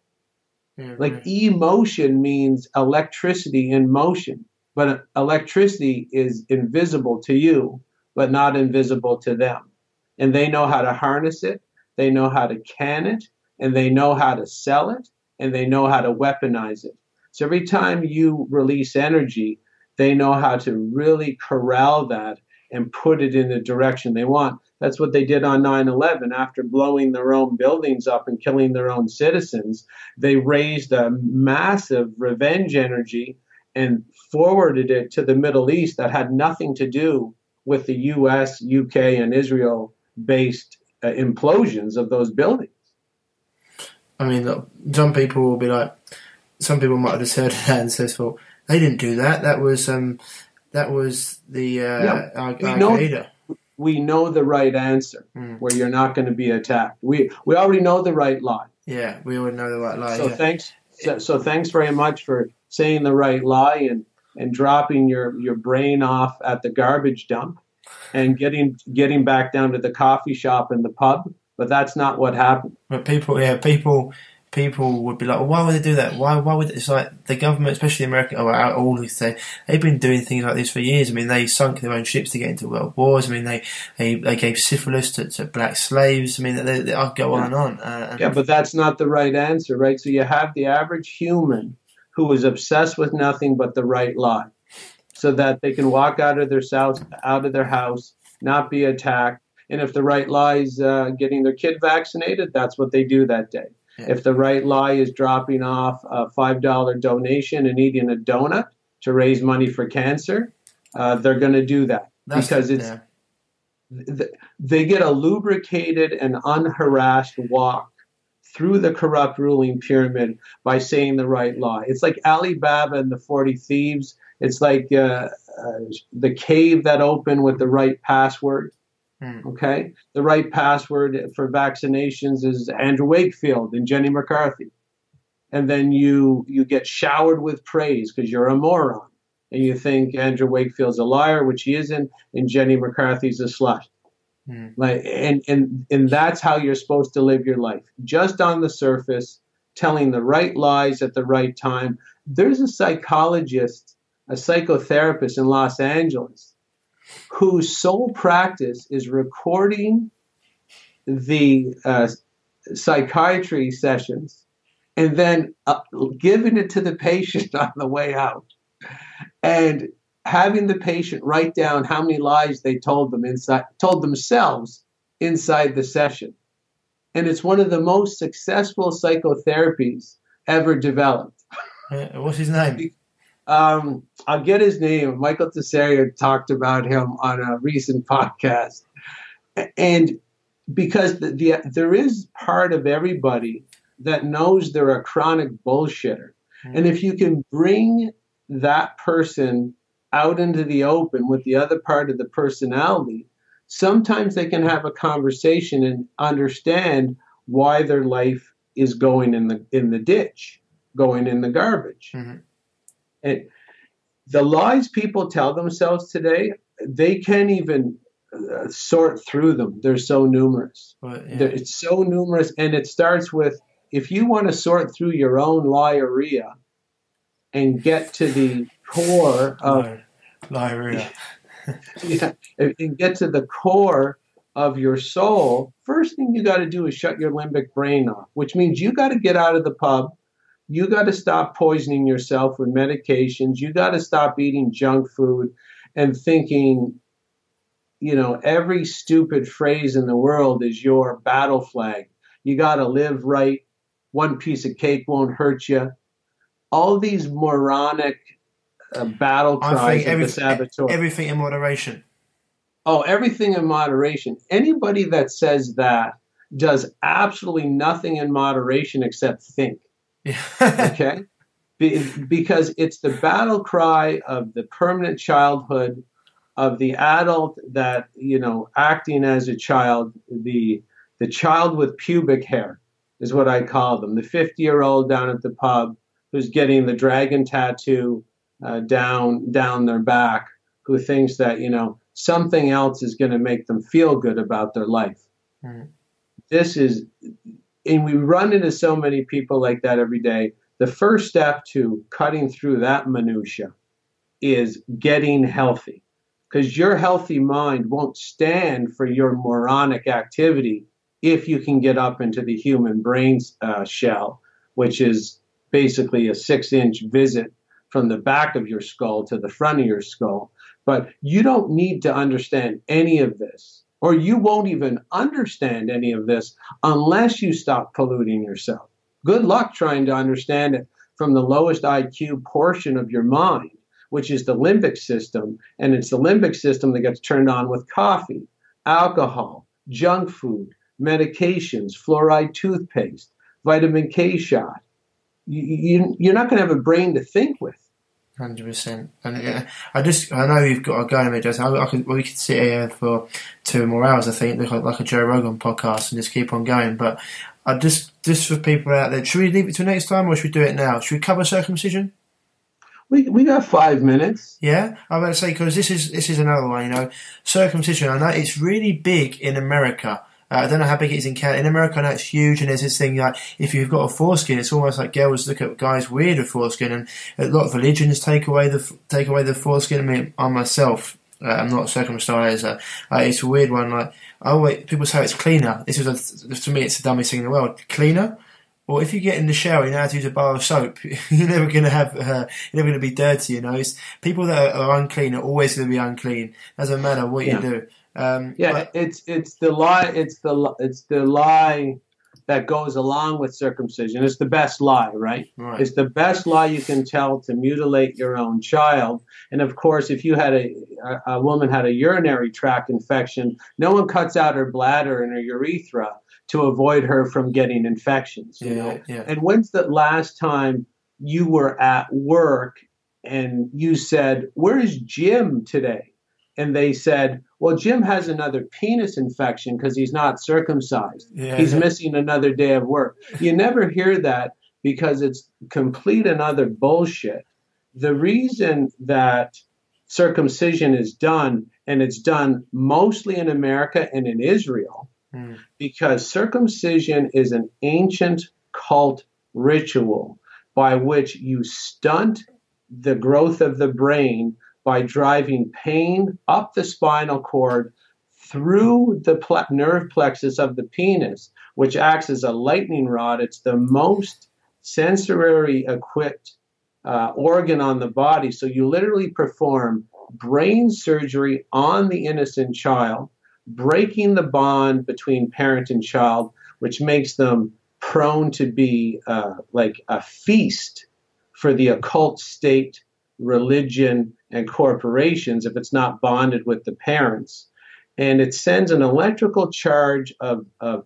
Mm-hmm. Like emotion means electricity in motion, but electricity is invisible to you, but not invisible to them. And they know how to harness it. They know how to can it, and they know how to sell it, and they know how to weaponize it. So every time you release energy, they know how to really corral that and put it in the direction they want. That's what they did on 9/11. After blowing their own buildings up and killing their own citizens, they raised a massive revenge energy and forwarded it to the Middle East that had nothing to do with the U.S., U.K., and Israel-based implosions of those buildings. I mean, some people will be like, some people might have just heard that and says, "Well, they didn't do that. That was the Al-Qaeda." We know the right answer where you're not going to be attacked. We already know the right lie. Yeah, we already know the right lie. So thanks very much for saying the right lie and dropping your brain off at the garbage dump and getting back down to the coffee shop and the pub. But that's not what happened. But people would be like, well, why would they do that? Why would it's like the government, especially the American, all who say they've been doing things like this for years. I mean, they sunk their own ships to get into world wars. I mean, they gave syphilis to black slaves. I mean, they go on and on. But that's not the right answer, right? So you have the average human who is obsessed with nothing but the right lie, so that they can walk out of their house, not be attacked. And if the right lie is getting their kid vaccinated, that's what they do that day. If the right lie is dropping off a $5 donation and eating a donut to raise money for cancer, they're going to do that. They get a lubricated and unharassed walk through the corrupt ruling pyramid by saying the right lie. It's like Ali Baba and the 40 Thieves. It's like the cave that opened with the right password. Okay. The right password for vaccinations is Andrew Wakefield and Jenny McCarthy. And then you get showered with praise because you're a moron. And you think Andrew Wakefield's a liar, which he isn't, and Jenny McCarthy's a slut. Like and that's how you're supposed to live your life. Just on the surface, telling the right lies at the right time. There's a psychologist, a psychotherapist in Los Angeles, whose sole practice is recording the psychiatry sessions and then giving it to the patient on the way out and having the patient write down how many lies they told themselves inside the session. And it's one of the most successful psychotherapies ever developed. What's his name? I'll get his name. Michael Tsarion talked about him on a recent podcast. And because there is part of everybody that knows they're a chronic bullshitter. And if you can bring that person out into the open with the other part of the personality, sometimes they can have a conversation and understand why their life is going in the ditch, going in the garbage. Mm-hmm. And the lies people tell themselves today, they can't even sort through them. They're so numerous. But, yeah. It's so numerous. And it starts with, if you want to sort through your own liaria and get to the core of liaria, and get to the core of your soul, first thing you got to do is shut your limbic brain off, which means you got to get out of the pub. You got to stop poisoning yourself with medications. You got to stop eating junk food and thinking you know, every stupid phrase in the world is your battle flag. You got to live right. One piece of cake won't hurt you. All these moronic battle cries of the saboteur. Everything in moderation. Oh, everything in moderation. Anybody that says that does absolutely nothing in moderation except think. Yeah. Okay? Because it's the battle cry of the permanent childhood, of the adult that, you know, acting as a child, the child with pubic hair is what I call them. The 50-year-old down at the pub who's getting the dragon tattoo down their back, who thinks that, you know, something else is going to make them feel good about their life. Mm. And we run into so many people like that every day. The first step to cutting through that minutia is getting healthy, because your healthy mind won't stand for your moronic activity if you can get up into the human brain's shell, which is basically a 6-inch visit from the back of your skull to the front of your skull. But you don't need to understand any of this, or you won't even understand any of this unless you stop polluting yourself. Good luck trying to understand it from the lowest IQ portion of your mind, which is the limbic system. And it's the limbic system that gets turned on with coffee, alcohol, junk food, medications, fluoride toothpaste, vitamin K shot. You're not going to have a brain to think with. 100%. And yeah, I know you've got to go in a minute. We could sit here for 2 more hours, I think, like a Joe Rogan podcast, and just keep on going. But just for people out there, should we leave it till next time, or should we do it now? Should we cover circumcision? We got 5 minutes. Yeah, I'm about to say, because this is another one. You know, circumcision. I know it's really big in America. I don't know how big it is in Canada. In America, I know it's huge, and there's this thing like, if you've got a foreskin, it's almost like girls look at guys weird with foreskin, and a lot of religions take away the foreskin. I mean, I myself, I'm not circumcised. It's a weird one. Like, people say it's cleaner. This is to me, it's the dumbest thing in the world. Cleaner. Or if you get in the shower, you know how to use a bar of soap. You're never gonna be dirty. You know, it's people that are unclean are always gonna be unclean. Doesn't matter what you do. It's the lie that goes along with circumcision. It's the best lie, right? It's the best lie you can tell to mutilate your own child. And of course, if you had a woman had a urinary tract infection, no one cuts out her bladder and her urethra to avoid her from getting infections. You know? And when's the last time you were at work and you said, "Where is Jim today?" And they said, "Well, Jim has another penis infection because he's not circumcised. He's missing another day of work." You never hear that because it's complete and utter bullshit. The reason that circumcision is done, and it's done mostly in America and in Israel, because circumcision is an ancient cult ritual by which you stunt the growth of the brain by driving pain up the spinal cord through the nerve plexus of the penis, which acts as a lightning rod. It's the most sensory equipped organ on the body. So you literally perform brain surgery on the innocent child, breaking the bond between parent and child, which makes them prone to be like a feast for the occult state, religion, and corporations if it's not bonded with the parents. And it sends an electrical charge of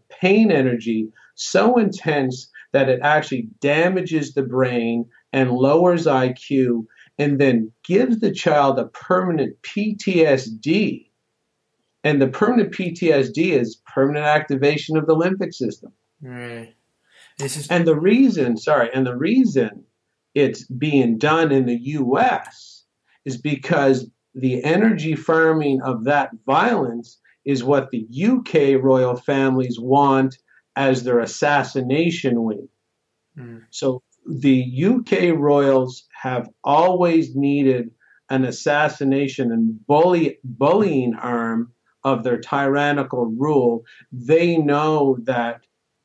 pain energy so intense that it actually damages the brain and lowers IQ, and then gives the child a permanent PTSD. And the permanent PTSD is permanent activation of the limbic system. Mm. And the reason it's being done in the U.S. is because the energy farming of that violence is what the U.K. royal families want as their assassination wing. Mm. So the U.K. royals have always needed an assassination and bullying arm of their tyrannical rule. They know that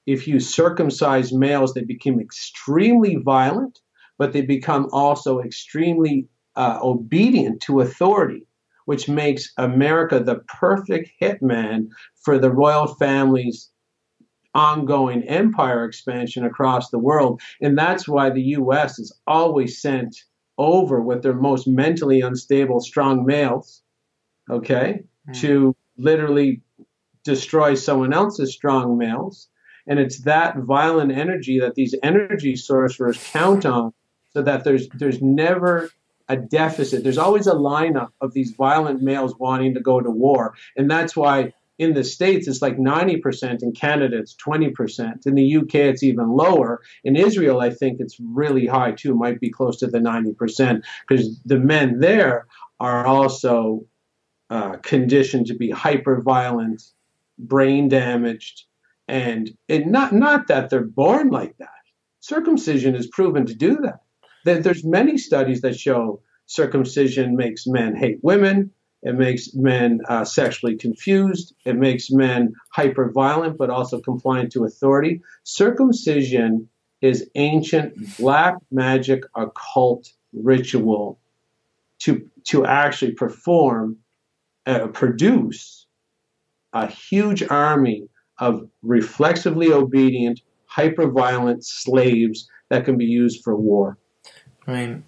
if you circumcise males, they become extremely violent, but they become also extremely obedient to authority, which makes America the perfect hitman for the royal family's ongoing empire expansion across the world. And that's why the U.S. is always sent over with their most mentally unstable, strong males, okay, to literally destroy someone else's strong males. And it's that violent energy that these energy sorcerers count on, so that there's never a deficit. There's always a lineup of these violent males wanting to go to war. And that's why in the States, it's like 90%. In Canada, it's 20%. In the UK, it's even lower. In Israel, I think it's really high too. It might be close to the 90%, because the men there are also conditioned to be hyper-violent, brain-damaged. And not that they're born like that. Circumcision is proven to do that. There's many studies that show circumcision makes men hate women. It makes men sexually confused. It makes men hyper-violent, but also compliant to authority. Circumcision is ancient black magic occult ritual to actually produce a huge army of reflexively obedient, hyper-violent slaves that can be used for war. I mean,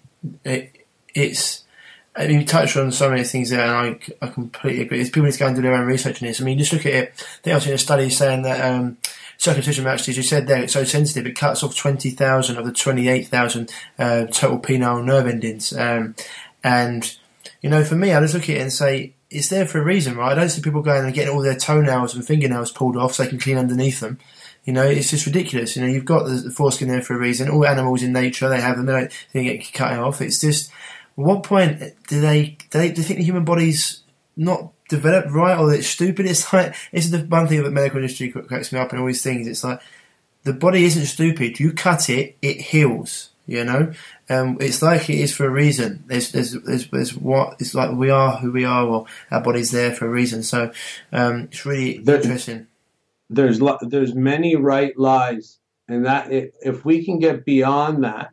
you touched on so many things there, and I completely agree. People need to go and do their own research on this. I mean, just look at it. They also did a study saying that circumcision actually, as you said there, it's so sensitive, it cuts off 20,000 of the 28,000 total penile nerve endings. And, you know, for me, I just look at it and say, it's there for a reason, right? I don't see people going and getting all their toenails and fingernails pulled off so they can clean underneath them. You know, it's just ridiculous. You know, you've got the foreskin there for a reason. All animals in nature, they have them. They don't get cut off. It's just, at what point do they think the human body's not developed right, or that it's stupid? It's like, this is the one thing that medical industry cracks me up and all these things. It's like, the body isn't stupid. You cut it, it heals. You know, it's like it is for a reason. There's what it's like. We are who we are. Or our body's there for a reason. So it's really interesting. There's many right lies, and that if we can get beyond that,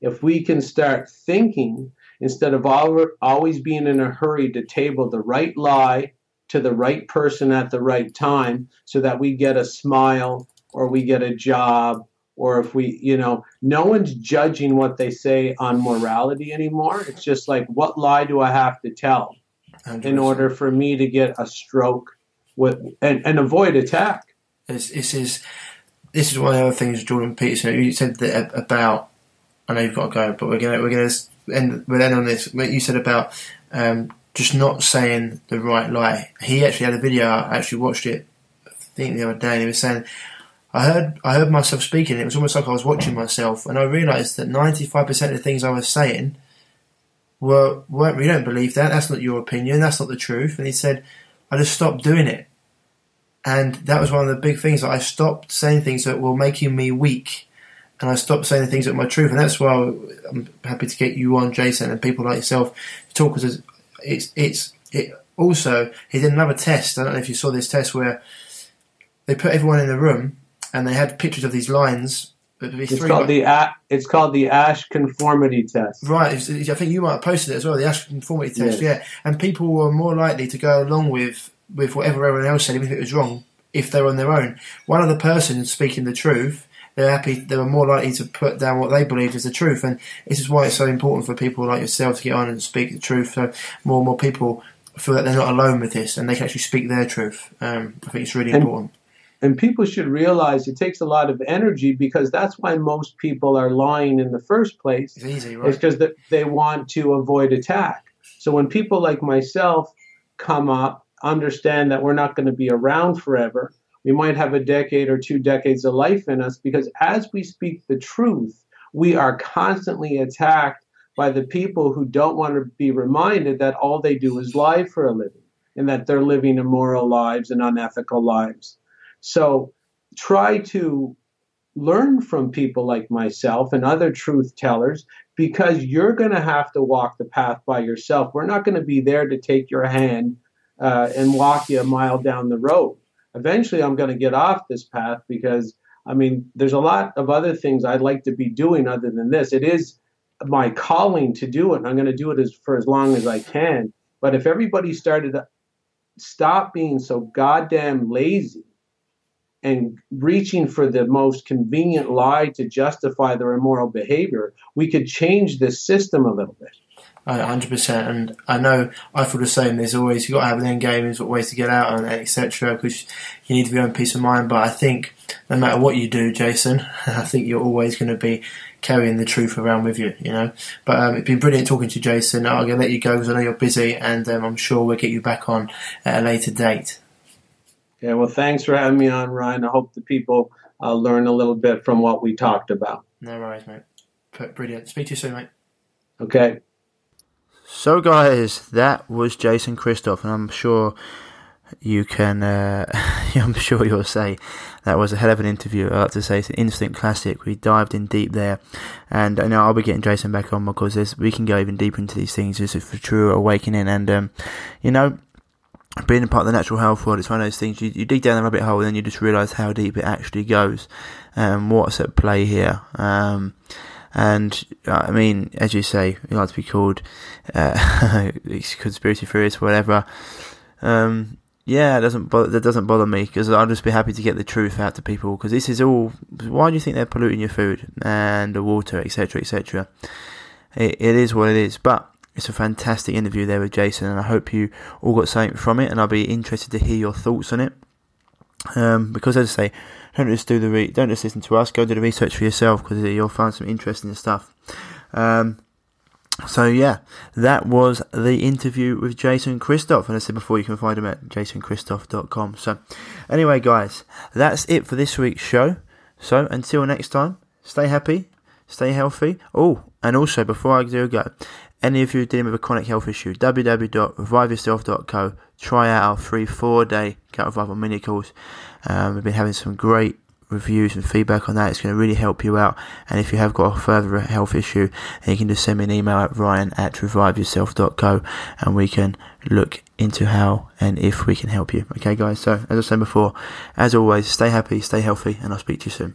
if we can start thinking instead of always being in a hurry to table the right lie to the right person at the right time, so that we get a smile or we get a job. Or if we, you know, no one's judging what they say on morality anymore. It's just like, what lie do I have to tell in order for me to get a stroke with and avoid attack? This is one of the other things, Jordan Peterson. You said that about. I know you've got to go, but we'll end on this. You said about just not saying the right lie. He actually had a video. I actually watched it, I think, the other day, and he was saying, I heard myself speaking. It was almost like I was watching myself, and I realised that 95% of the things I was saying weren't. We don't believe that. That's not your opinion. That's not the truth. And he said, I just stopped doing it, and that was one of the big things. That I stopped saying things that were making me weak, and I stopped saying the things that were my truth. And that's why I'm happy to get you on, Jason, and people like yourself to talk, because it. Also, he did another test. I don't know if you saw this test where they put everyone in the room. And they had pictures of these lines. It's called the Ash conformity test. Right. I think you might have posted it as well, the Ash conformity test, yeah. And people were more likely to go along with whatever everyone else said, even if it was wrong, if they were on their own. One other person speaking the truth, they were more likely to put down what they believed is the truth. And this is why it's so important for people like yourself to get on and speak the truth, so more and more people feel that they're not alone with this and they can actually speak their truth. I think it's really important. And people should realize it takes a lot of energy, because that's why most people are lying in the first place. It's easy, right? It's because they want to avoid attack. So when people like myself come up, understand that we're not going to be around forever. We might have a decade or 2 decades of life in us, because as we speak the truth, we are constantly attacked by the people who don't want to be reminded that all they do is lie for a living, and that they're living immoral lives and unethical lives. So try to learn from people like myself and other truth tellers, because you're going to have to walk the path by yourself. We're not going to be there to take your hand and walk you a mile down the road. Eventually, I'm going to get off this path, because, I mean, there's a lot of other things I'd like to be doing other than this. It is my calling to do it, and I'm going to do it for as long as I can. But if everybody started to stop being so goddamn lazy and reaching for the most convenient lie to justify their immoral behavior, we could change the system a little bit. 100%. And I know I feel the same. There's always, you've got to have an end game, there's ways to get out, and etc., because you need to be on peace of mind. But I think no matter what you do, Jason, I think you're always going to be carrying the truth around with you, you know. But it's been brilliant talking to Jason. I'm going to let you go because I know you're busy, and I'm sure we'll get you back on at a later date. Yeah, well, thanks for having me on, Ryan. I hope the people learn a little bit from what we talked about. No worries, mate. Brilliant. Speak to you soon, mate. Okay. So, guys, that was Jason Christoff, and I'm sure you can, I'm sure you'll say that was a hell of an interview. I like to say it's an instant classic. We dived in deep there, and I know I'll be getting Jason back on because we can go even deeper into these things. This is for true awakening, and you know, being a part of the natural health world, it's one of those things you dig down the rabbit hole and then you just realise how deep it actually goes and what's at play here. And I mean, as you say, you like to be called conspiracy theorist, whatever. Yeah, that doesn't bother me, because I'll just be happy to get the truth out to people. Because this is all. Why do you think they're polluting your food and the water, etc., etc.? It is what it is, but. It's a fantastic interview there with Jason, and I hope you all got something from it, and I'll be interested to hear your thoughts on it. Because, as I say, don't just listen to us, go do the research for yourself, because you'll find some interesting stuff. So, yeah, that was the interview with Jason Christoff, and I said before, you can find him at jasonchristoff.com. So, anyway, guys, that's it for this week's show. So, until next time, stay happy, stay healthy. Oh, and also, before I do go, any of you dealing with a chronic health issue, www.reviveyourself.co. Try out our free 4-day Gut Revival mini course. We've been having some great reviews and feedback on that. It's going to really help you out. And if you have got a further health issue, you can just send me an email at ryan@reviveyourself.co, and we can look into how and if we can help you. Okay, guys? So, as I said before, as always, stay happy, stay healthy, and I'll speak to you soon.